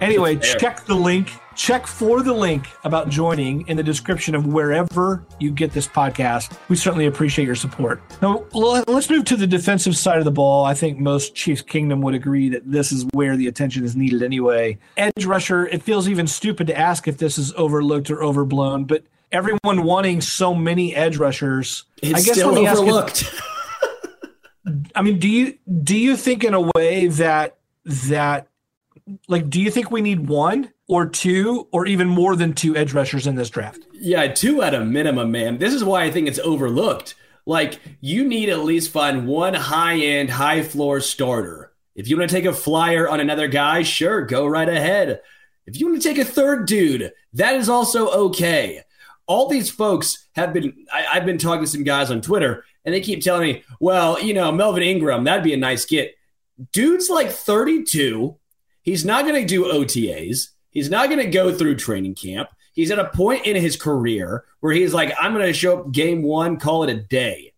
Anyway, check the link. Check for the link about joining in the description of wherever you get this podcast. We certainly appreciate your support. Now, let's move to the defensive side of the ball. I think most Chiefs Kingdom would agree that this is where the attention is needed anyway. Edge rusher, it feels even stupid to ask if this is overlooked or overblown, but everyone wanting so many edge rushers. It's I guess still overlooked. I mean, do you think in a way that like, do you think we need one or two or even more than two edge rushers in this draft? Yeah, two at a minimum, man. This is why I think it's overlooked. Like, you need at least find one high-end, high-floor starter. If you want to take a flyer on another guy, sure, go right ahead. If you want to take a third dude, that is also okay. All these folks have been – I've been talking to some guys on Twitter, and they keep telling me, well, you know, Melvin Ingram, that'd be a nice get. Dude's like 32. He's not going to do OTAs. He's not going to go through training camp. He's at a point in his career where he's like, I'm going to show up game one, call it a day.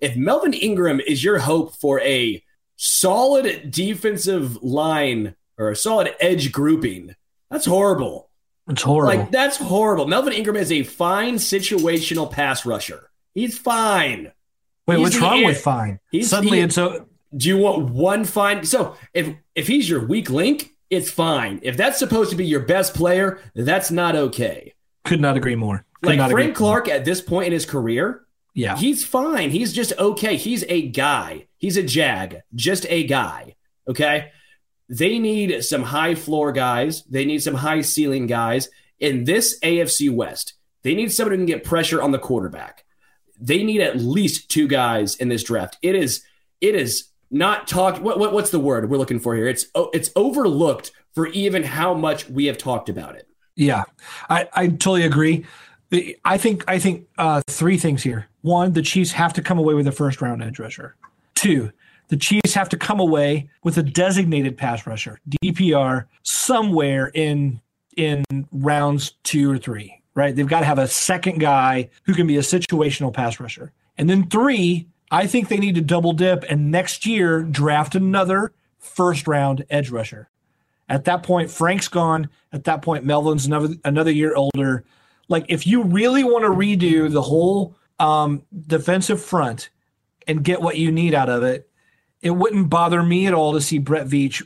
If Melvin Ingram is your hope for a solid defensive line or a solid edge grouping, that's horrible. It's horrible. Like, that's horrible. Melvin Ingram is a fine situational pass rusher. He's fine. Wait, what's wrong with fine? Suddenly it's so... Do you want one fine? So if he's your weak link, it's fine. If that's supposed to be your best player, that's not okay. Could not agree more. Like Frank Clark at this point in his career, yeah, he's fine. He's just okay. He's a guy. He's a jag, just a guy. Okay. They need some high floor guys. They need some high ceiling guys in this AFC West. They need somebody who can get pressure on the quarterback. They need at least two guys in this draft. It is. Not talked. What's the word we're looking for here? It's overlooked for even how much we have talked about it. Yeah, I totally agree. I think three things here. One, the Chiefs have to come away with a first round edge rusher. Two, the Chiefs have to come away with a designated pass rusher, DPR, somewhere in rounds 2 or 3. Right, they've got to have a second guy who can be a situational pass rusher, and then three. I think they need to double dip and next year draft another first-round edge rusher. At that point, Frank's gone. At that point, Melvin's another year older. Like, if you really want to redo the whole defensive front and get what you need out of it, it wouldn't bother me at all to see Brett Veach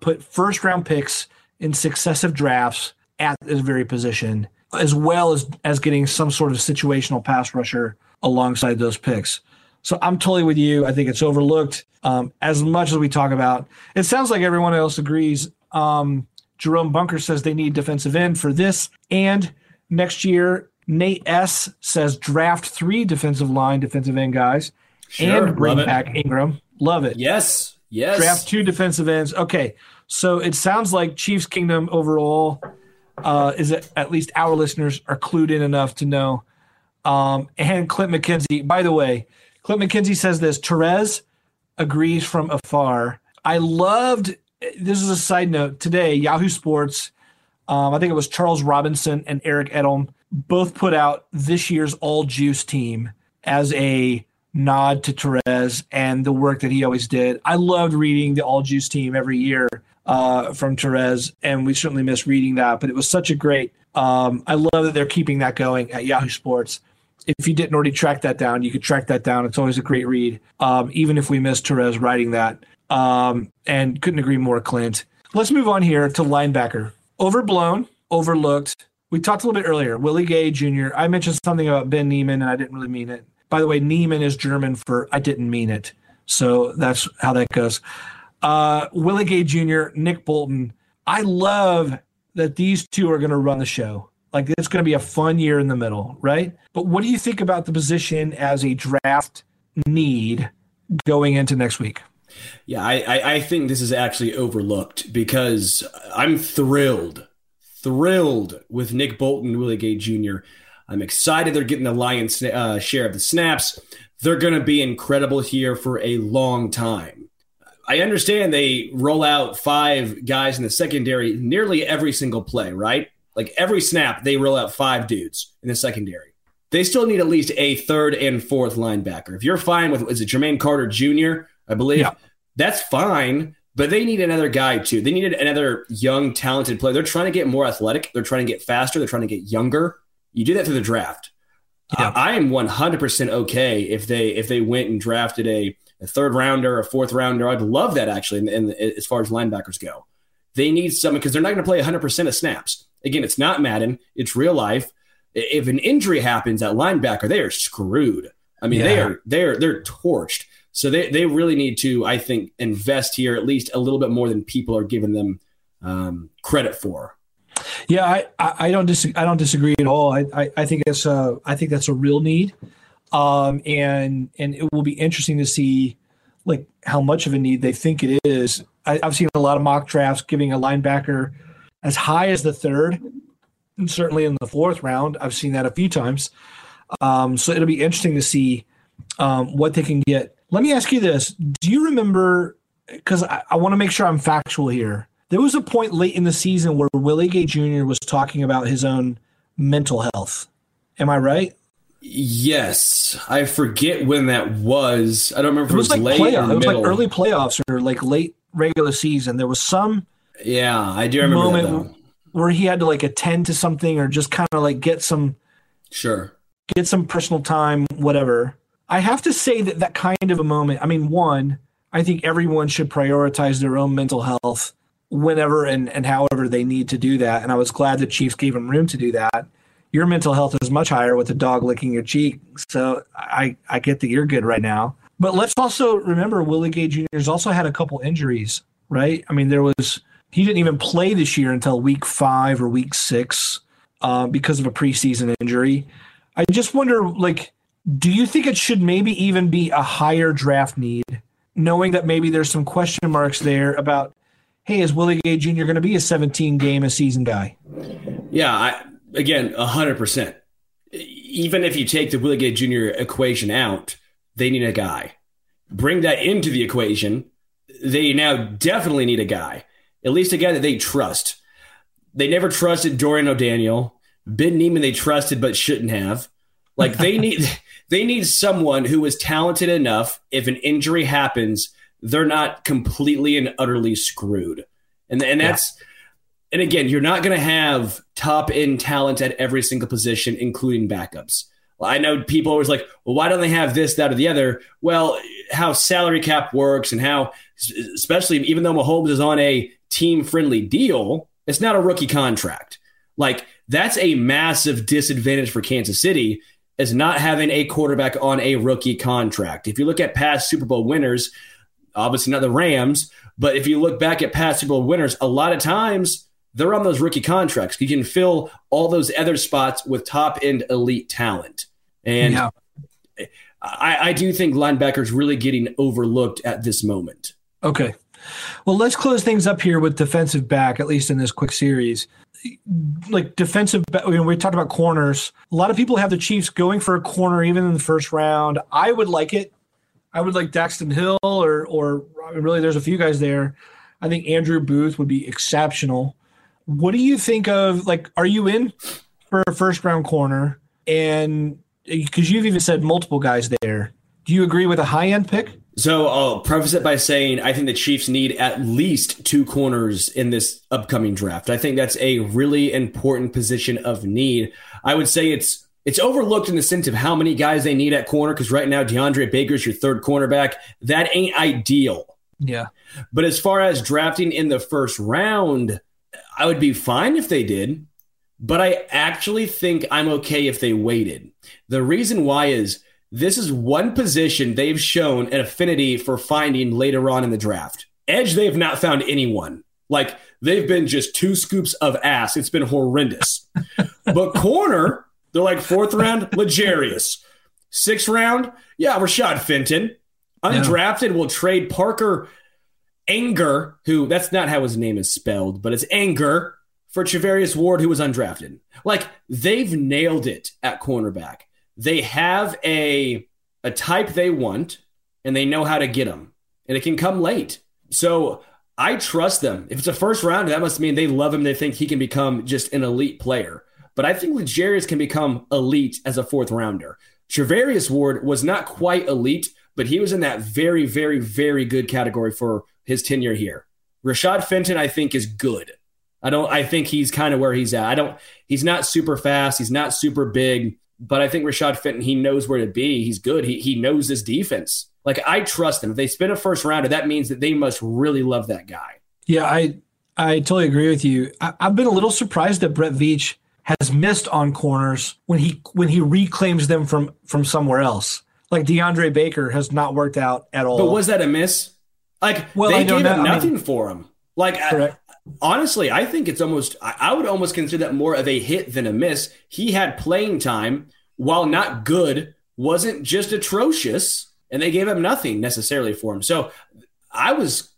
put first-round picks in successive drafts at this very position, as well as getting some sort of situational pass rusher alongside those picks. So I'm totally with you. I think it's overlooked as much as we talk about. It sounds like everyone else agrees. Jerome Bunker says they need defensive end for this and next year. Nate S. says draft 3 defensive end guys, sure, and bring back Ingram. Love it. Yes. Draft 2 defensive ends. Okay, so it sounds like Chiefs Kingdom overall is at least our listeners are clued in enough to know. And Clint McKenzie, by the way, Clint McKenzie says this, Therese agrees from afar. I loved, this is a side note, today, Yahoo Sports, I think it was Charles Robinson and Eric Edholm, both put out this year's All Juice team as a nod to Therese and the work that he always did. I loved reading the All Juice team every year from Therese, and we certainly miss reading that, but it was such a great, I love that they're keeping that going at Yahoo Sports. If you didn't already track that down, you could track that down. It's always a great read, even if we missed Therese writing that. And couldn't agree more, Clint. Let's move on here to linebacker. Overblown, overlooked. We talked a little bit earlier. Willie Gay Jr. I mentioned something about Ben Niemann, and I didn't really mean it. By the way, Niemann is German for I didn't mean it. So that's how that goes. Willie Gay Jr., Nick Bolton. I love that these two are going to run the show. Like, it's going to be a fun year in the middle, right? But what do you think about the position as a draft need going into next week? Yeah, I think this is actually overlooked because I'm thrilled with Nick Bolton and Willie Gay Jr. I'm excited they're getting the lion's share of the snaps. They're going to be incredible here for a long time. I understand they roll out five guys in the secondary nearly every single play, right? Like every snap, they roll out five dudes in the secondary. They still need at least a third and fourth linebacker. If you're fine with, is it Jermaine Carter Jr., I believe? Yeah. That's fine, but they need another guy too. They needed another young, talented player. They're trying to get more athletic. They're trying to get faster. They're trying to get younger. You do that through the draft. Yeah. I am 100% okay if they went and drafted a third rounder, a fourth rounder. I'd love that actually. And as far as linebackers go, they need someone because they're not going to play 100% of snaps. Again, it's not Madden. It's real life. If an injury happens at linebacker, they are screwed. I mean, they're torched. So they really need to, I think, invest here at least a little bit more than people are giving them credit for. Yeah, I don't disagree at all. I think that's a real need, and it will be interesting to see like how much of a need they think it is. I've seen a lot of mock drafts giving a linebacker as high as the third, and certainly in the fourth round. I've seen that a few times. So it'll be interesting to see what they can get. Let me ask you this: do you remember? Because I want to make sure I'm factual here. There was a point late in the season where Willie Gay Jr. was talking about his own mental health. Am I right? Yes. I forget when that was. I don't remember if it was like late or middle. It was like early playoffs or like late regular season. There was some I do remember moment where he had to like attend to something or just kind of like get some personal time, whatever. I have to say that kind of a moment, I mean, one, I think everyone should prioritize their own mental health whenever and however they need to do that. And I was glad the Chiefs gave him room to do that. Your mental health is much higher with a dog licking your cheek. So I get that you're good right now. But let's also remember Willie Gay Jr.'s also had a couple injuries, right? I mean, he didn't even play this year until week 5 or week 6 because of a preseason injury. I just wonder, like, do you think it should maybe even be a higher draft need, knowing that maybe there's some question marks there about, hey, is Willie Gay Jr. going to be a 17-game-a-season guy? Yeah, 100%. Even if you take the Willie Gay Jr. equation out, they need a guy. Bring that into the equation, they now definitely need a guy, at least a guy that they trust. They never trusted Dorian O'Daniel. Ben Niemann they trusted but shouldn't have. Like they need someone who is talented enough if an injury happens – they're not completely and utterly screwed. And that's, and again, you're not going to have top end talent at every single position, including backups. Well, I know people are always like, well, why don't they have this, that, or the other? Well, how salary cap works and how, especially even though Mahomes is on a team friendly deal, it's not a rookie contract. Like that's a massive disadvantage for Kansas City is not having a quarterback on a rookie contract. If you look at past Super Bowl winners, obviously not the Rams, but if you look back at past Super Bowl winners, a lot of times they're on those rookie contracts. You can fill all those other spots with top-end elite talent. And I do think linebackers really getting overlooked at this moment. Okay. Well, let's close things up here with defensive back, at least in this quick series. Like defensive back, we talked about corners. A lot of people have the Chiefs going for a corner even in the first round. I would like it. I would like Daxton Hill or really there's a few guys there. I think Andrew Booth would be exceptional. What do you think of, like, are you in for a first-round corner? And because you've even said multiple guys there. Do you agree with a high-end pick? So I'll preface it by saying I think the Chiefs need at least two corners in this upcoming draft. I think that's a really important position of need. I would say it's overlooked in the sense of how many guys they need at corner because right now DeAndre Baker's your third cornerback. That ain't ideal. Yeah. But as far as drafting in the first round, I would be fine if they did, but I actually think I'm okay if they waited. The reason why is this is one position they've shown an affinity for finding later on in the draft. Edge, they have not found anyone. Like, they've been just two scoops of ass. It's been horrendous. But corner... they're like fourth round, Legarius. Sixth round, Rashad Fenton. Undrafted will trade Parker Anger, who that's not how his name is spelled, but it's Anger, for Trevarius Ward, who was undrafted. Like, they've nailed it at cornerback. They have a type they want, and they know how to get them, and it can come late. So I trust them. If it's a first round, that must mean they love him. They think he can become just an elite player. But I think Legarius can become elite as a fourth rounder. Trevarius Ward was not quite elite, but he was in that very, very, very good category for his tenure here. Rashad Fenton, I think, is good. I think he's kind of where he's at. He's not super fast. He's not super big, but I think Rashad Fenton, he knows where to be. He's good. He knows his defense. Like, I trust him. If they spend a first rounder, that means that they must really love that guy. Yeah, I totally agree with you. I've been a little surprised that Brett Veach has missed on corners when he reclaims them from somewhere else. Like, DeAndre Baker has not worked out at all. But was that a miss? Like, well, they gave him nothing for him. Like, honestly, I think it's almost – I would almost consider that more of a hit than a miss. He had playing time, while not good, wasn't just atrocious, and they gave him nothing necessarily for him. So I was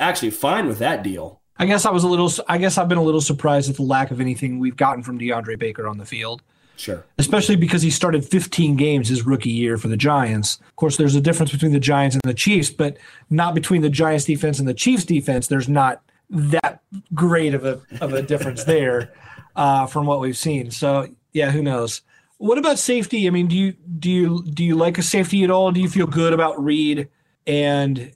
actually fine with that deal. I guess I've been a little surprised at the lack of anything we've gotten from DeAndre Baker on the field. Sure. Especially because he started 15 games his rookie year for the Giants. Of course, there's a difference between the Giants and the Chiefs, but not between the Giants defense and the Chiefs defense. There's not that great of a difference there from what we've seen. So yeah, who knows? What about safety? I mean, do you like a safety at all? Do you feel good about Reed and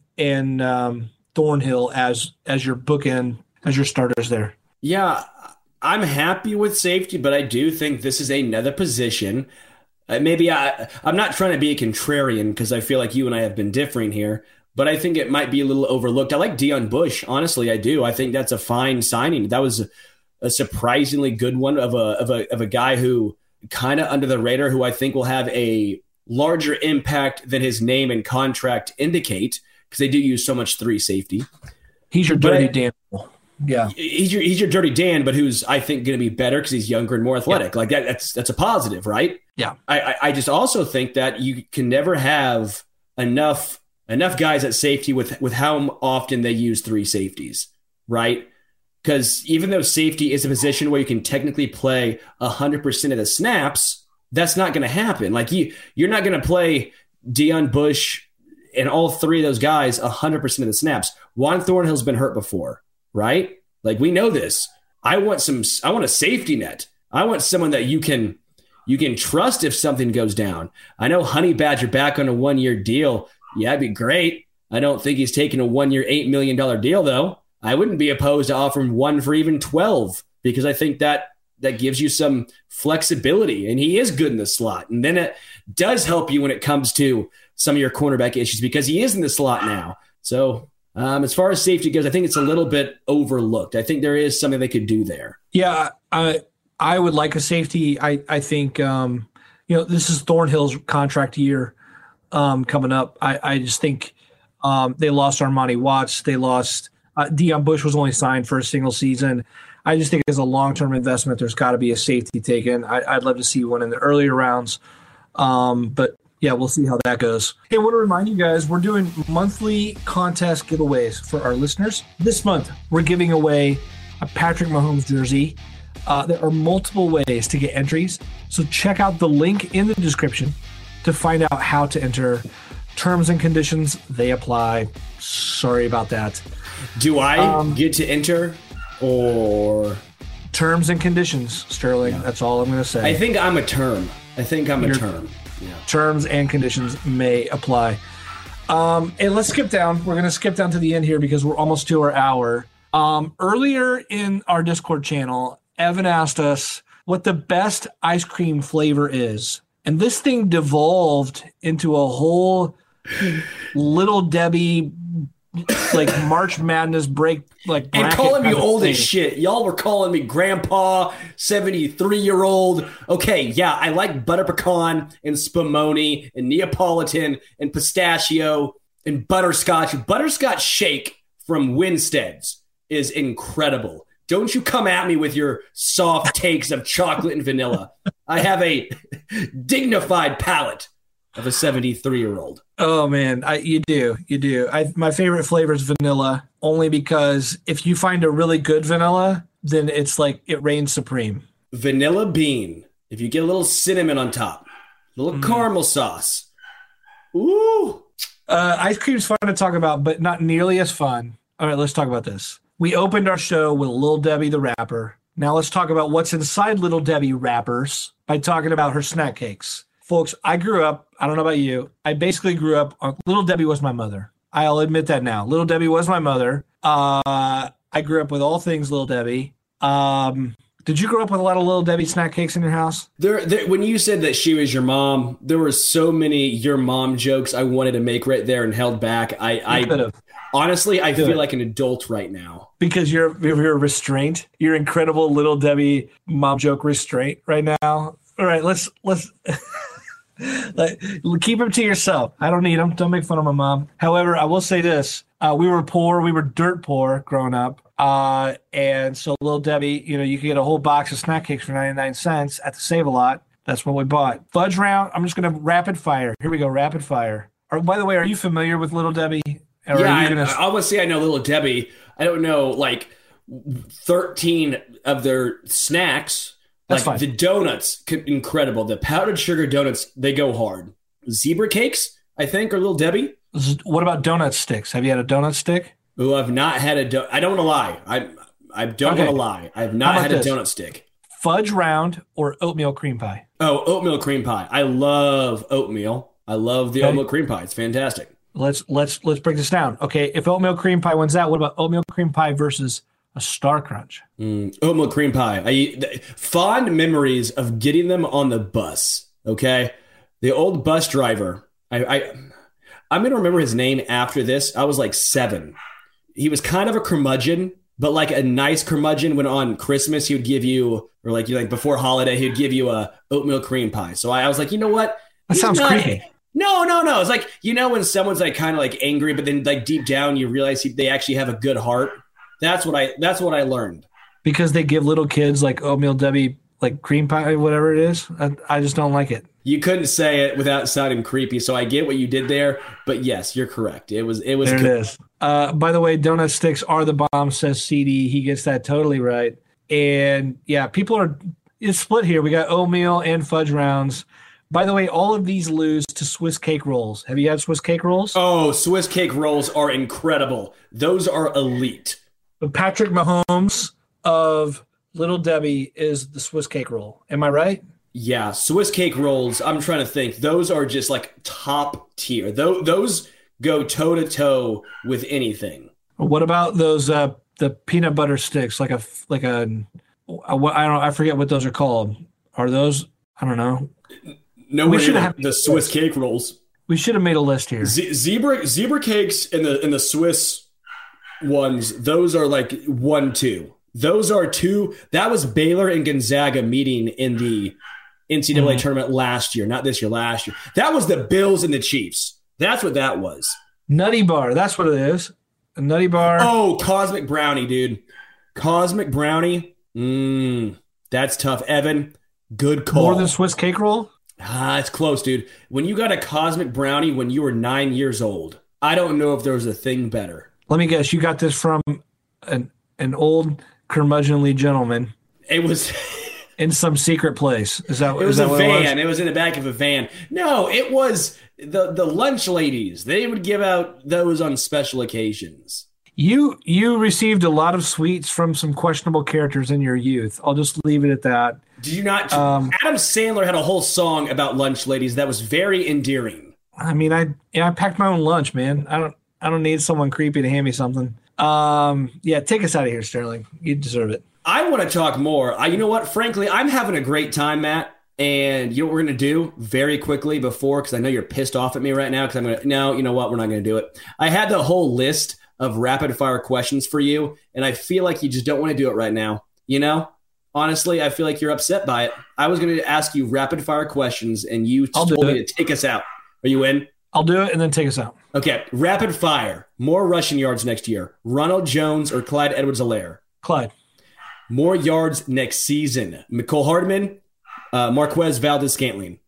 Thornhill as your bookend, as your starters there? Yeah, I'm happy with safety, but I do think this is another position. Maybe I'm not trying to be a contrarian because I feel like you and I have been differing here, but I think it might be a little overlooked. I like Deion Bush. Honestly, I do. I think that's a fine signing. That was a surprisingly good one of a guy who kind of under the radar, who I think will have a larger impact than his name and contract indicate, because they do use so much three safety. He's your dirty damn. Yeah, he's your dirty Dan, but who's, I think, going to be better because he's younger and more athletic. Yeah. Like that's a positive, right? Yeah. I just also think that you can never have enough guys at safety with how often they use three safeties, right? Because even though safety is a position where you can technically play 100% of the snaps, that's not going to happen. Like you're not going to play Deion Bush and all three of those guys 100% of the snaps. Juan Thornhill's been hurt before. Right? Like, we know this. I want a safety net. I want someone that you can trust if something goes down. I know Honey Badger back on a 1-year deal. Yeah, that'd be great. I don't think he's taking a 1-year, $8 million deal though. I wouldn't be opposed to offering one for even 12, because I think that gives you some flexibility, and he is good in the slot. And then it does help you when it comes to some of your cornerback issues, because he is in the slot now. So as far as safety goes, I think it's a little bit overlooked. I think there is something they could do there. Yeah, I would like a safety. I think, this is Thornhill's contract year coming up. I just think they lost Armani Watts. They lost Deion Bush was only signed for a single season. I just think as a long-term investment, there's got to be a safety taken. I'd love to see one in the earlier rounds, but yeah, we'll see how that goes. Hey, I want to remind you guys, we're doing monthly contest giveaways for our listeners. This month, we're giving away a Patrick Mahomes jersey. There are multiple ways to get entries, so check out the link in the description to find out how to enter. Terms and conditions, they apply. Sorry about that. Do I get to enter or? Terms and conditions, Sterling. Yeah. That's all I'm going to say. I think I'm a term. You're a term. Yeah. Terms and conditions may apply. And let's skip down. We're going to skip down to the end here because we're almost to our hour. Earlier in our Discord channel, Evan asked us what the best ice cream flavor is. And this thing devolved into a whole Little Debbie, like March Madness break. Like, and calling me old as shit. Y'all were calling me grandpa, 73-year-old. Okay, yeah, I like butter pecan and spumoni and Neapolitan and pistachio and butterscotch. Butterscotch shake from Winstead's is incredible. Don't you come at me with your soft takes of chocolate and vanilla. I have a dignified palate. of a 73-year-old. Oh man, you do. My favorite flavor is vanilla, only because if you find a really good vanilla, then it's like it reigns supreme. Vanilla bean. If you get a little cinnamon on top, a little caramel sauce. Ooh. Ice cream's fun to talk about, but not nearly as fun. All right, let's talk about this. We opened our show with Lil Debbie the Rapper. Now let's talk about what's inside Lil Debbie wrappers by talking about her snack cakes. Folks, I grew up, I don't know about you, I basically grew up on Lil Debbie was my mother. I'll admit that now. Lil Debbie was my mother. I grew up with all things Lil Debbie. Did you grow up with a lot of Lil Debbie snack cakes in your house? There, when you said that she was your mom, there were so many your mom jokes I wanted to make right there and held back. I feel like an adult right now. Because you're restraint, your incredible Lil Debbie mom joke restraint right now. All right, let's keep them to yourself. I don't need them. Don't make fun of my mom. However, I will say this. We were poor. We were dirt poor growing up. And so Lil Debbie, you could get a whole box of snack cakes for 99 cents at the Save-A-Lot. That's what we bought. Fudge round. I'm just going to rapid fire. Here we go. Rapid fire. By the way, are you familiar with Lil Debbie? Or yeah, I would say I know Lil Debbie. I don't know, 13 of their snacks. That's fine. The donuts, incredible. The powdered sugar donuts, they go hard. Zebra cakes, I think, or Lil Debbie. What about donut sticks? Have you had a donut stick? Ooh, I've not had a donut. I don't want to lie. I've not had a donut stick. Fudge round or oatmeal cream pie? Oh, oatmeal cream pie. I love oatmeal. I love the oatmeal cream pie. It's fantastic. Let's break this down. Okay, if oatmeal cream pie wins out, what about oatmeal cream pie versus a Star Crunch? Oatmeal cream pie. Fond memories of getting them on the bus. Okay, the old bus driver. I'm gonna remember his name after this. I was like 7. He was kind of a curmudgeon, but like a nice curmudgeon when on Christmas he would give you, or like before holiday, he'd give you a oatmeal cream pie. So I was like, you know what? That sounds creepy. No. It's like, when someone's kind of angry, but then deep down you realize they actually have a good heart. That's what I learned. Because they give little kids oatmeal Debbie, cream pie, whatever it is. I just don't like it. You couldn't say it without sounding creepy, so I get what you did there. But yes, you're correct. It was. There it is. By the way, donut sticks are the bomb, says CD. He gets that totally right. And yeah, people are it's split here. We got oatmeal and fudge rounds. By the way, all of these lose to Swiss cake rolls. Have you had Swiss cake rolls? Oh, Swiss cake rolls are incredible. Those are elite. Patrick Mahomes of Lil Debbie is the Swiss cake roll. Am I right? Yeah, Swiss cake rolls, I'm trying to think. Those are just top tier. Those go toe-to-toe with anything. What about those the peanut butter sticks? I forget what those are called. Are those, I don't know. No, we should have the Swiss cake rolls. We should have made a list here. Zebra cakes and the Swiss ones, those are 1-2. Those are two. That was Baylor and Gonzaga meeting in the NCAA tournament last year, not this year, last year. That was the Bills and the Chiefs. That's what that was. Nutty Bar. That's what it is. A Nutty Bar. Oh, Cosmic Brownie, dude. Cosmic Brownie. That's tough. Evan, good call. More than Swiss cake roll? It's close, dude. When you got a Cosmic Brownie when you were 9 years old, I don't know if there was a thing better. Let me guess. You got this from an old curmudgeonly gentleman. It was in some secret place. It was in the back of a van. No, it was the lunch ladies. They would give out those on special occasions. You received a lot of sweets from some questionable characters in your youth. I'll just leave it at that. Did you not? Adam Sandler had a whole song about lunch ladies that was very endearing. I mean, I packed my own lunch, man. I don't need someone creepy to hand me something. Yeah, take us out of here, Sterling. You deserve it. I want to talk more. You know what? Frankly, I'm having a great time, Matt. And you know what we're going to do very quickly before, because I know you're pissed off at me right now. Because you know what? We're not going to do it. I had the whole list of rapid fire questions for you. And I feel like you just don't want to do it right now. Honestly, I feel like you're upset by it. I was going to ask you rapid fire questions and you told me to take us out. Are you in? I'll do it and then take us out. Okay. Rapid fire. More rushing yards next year. Ronald Jones or Clyde Edwards-Helaire? Clyde. More yards next season. Mecole Hardman, Marquez Valdez-Scantling.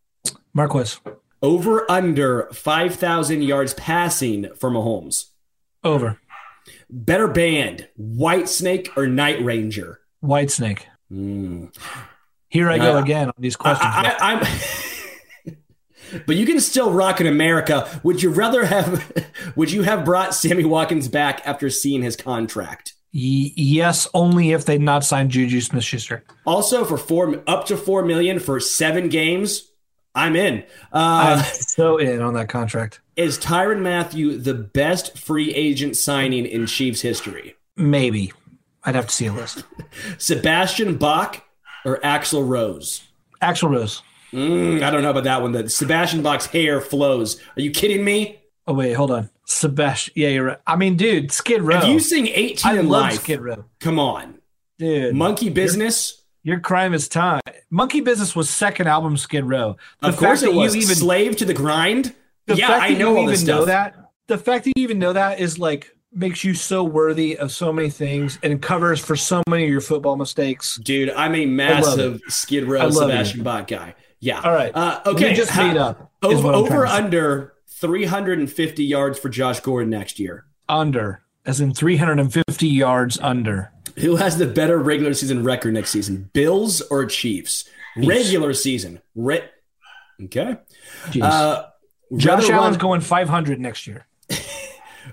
Marquez. Over under 5,000 yards passing for Mahomes. Over. Better band, White Snake or Night Ranger? White Snake. Mm. Here I go again on these questions. I'm but you can still rock in America. Would you have brought Sammy Watkins back after seeing his contract? Yes, only if they'd not signed Juju Smith-Schuster. Also for up to $4 million for 7 games. I'm in. I'm so in on that contract. Is Tyrann Mathieu the best free agent signing in Chiefs history? Maybe. I'd have to see a list. Sebastian Bach or Axl Rose? Axl Rose. I don't know about that one. The Sebastian Bach's hair flows. Are you kidding me? Oh, wait, hold on. Sebastian. Yeah, you're right. I mean, dude, Skid Row. If you sing 18 I in love life, Skid Row. Come on. Dude. Monkey Business. Your crime is time. Monkey Business was second album Skid Row. Of course it was. Slave to the Grind? Yeah, I know all this stuff. The fact that you even know that is like makes you so worthy of so many things and covers for so many of your football mistakes. Dude, I'm a massive Skid Row Sebastian Bach guy. Yeah. All right. Okay. You just made up. Over under 350 yards for Josh Gordon next year. Under. As in 350 yards under. Who has the better regular season record next season, Bills or Chiefs? Regular season. Okay. Josh Allen's going 500 next year.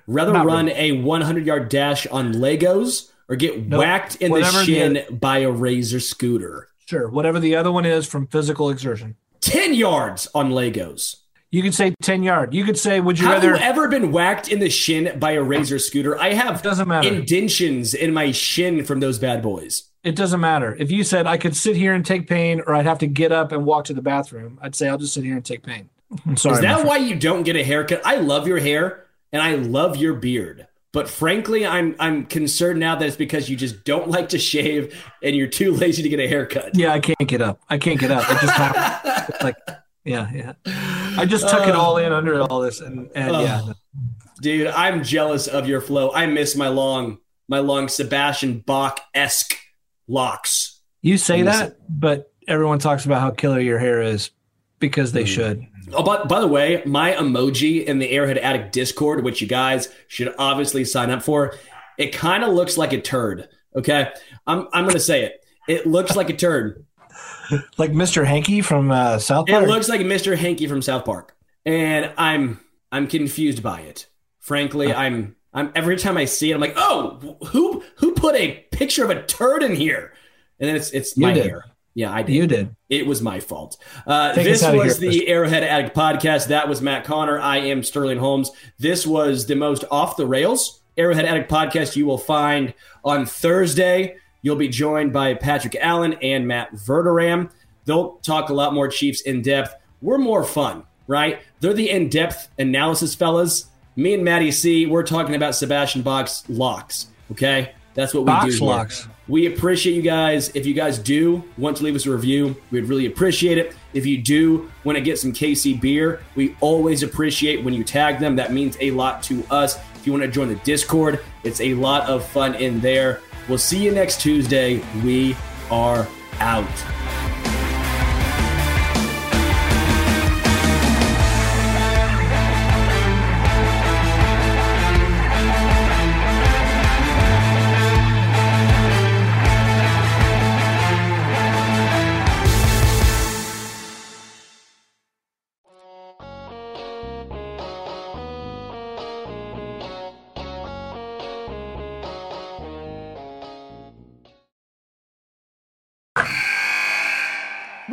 Rather not run really. A 100-yard dash on Legos or get whacked in the shin by a Razor scooter? Sure. Whatever the other one is from physical exertion. 10 yards on Legos. You could say 10-yard. You could say, would you rather... Have you ever been whacked in the shin by a Razor scooter? I have indentions in my shin from those bad boys. It doesn't matter. If you said, I could sit here and take pain, or I'd have to get up and walk to the bathroom, I'd say, I'll just sit here and take pain. I'm sorry. Is that why you don't get a haircut? I love your hair, and I love your beard. But frankly, I'm concerned now that it's because you just don't like to shave, and you're too lazy to get a haircut. Yeah, I can't get up. I just have, yeah. I just tuck it all in under all this, and yeah. Dude, I'm jealous of your flow. I miss my long Sebastian Bach-esque locks. You say that, but everyone talks about how killer your hair is because they should. Oh, but by the way, my emoji in the Arrowhead Attic Discord, which you guys should obviously sign up for, it kind of looks like a turd. Okay, I'm gonna say it. It looks like a turd. Like Mr. Hanky from South Park? It looks like Mr. Hanky from South Park. And I'm confused by it. Frankly, I'm every time I see it, I'm like, oh, who put a picture of a turd in here? And then it's my hair. Yeah, I did. You did. It was my fault. This was the Arrowhead Attic Podcast. That was Matt Connor. I am Sterling Holmes. This was the most off the rails Arrowhead Attic Podcast you will find on Thursday. You'll be joined by Patrick Allen and Matt Verderam. They'll talk a lot more Chiefs in depth. We're more fun, right? They're the in-depth analysis fellas. Me and Matty C, we're talking about Sebastian Bach's locks, okay? That's what we do here. Locks. We appreciate you guys. If you guys do want to leave us a review, we'd really appreciate it. If you do want to get some KC beer, we always appreciate when you tag them. That means a lot to us. If you want to join the Discord, it's a lot of fun in there. We'll see you next Tuesday. We are out.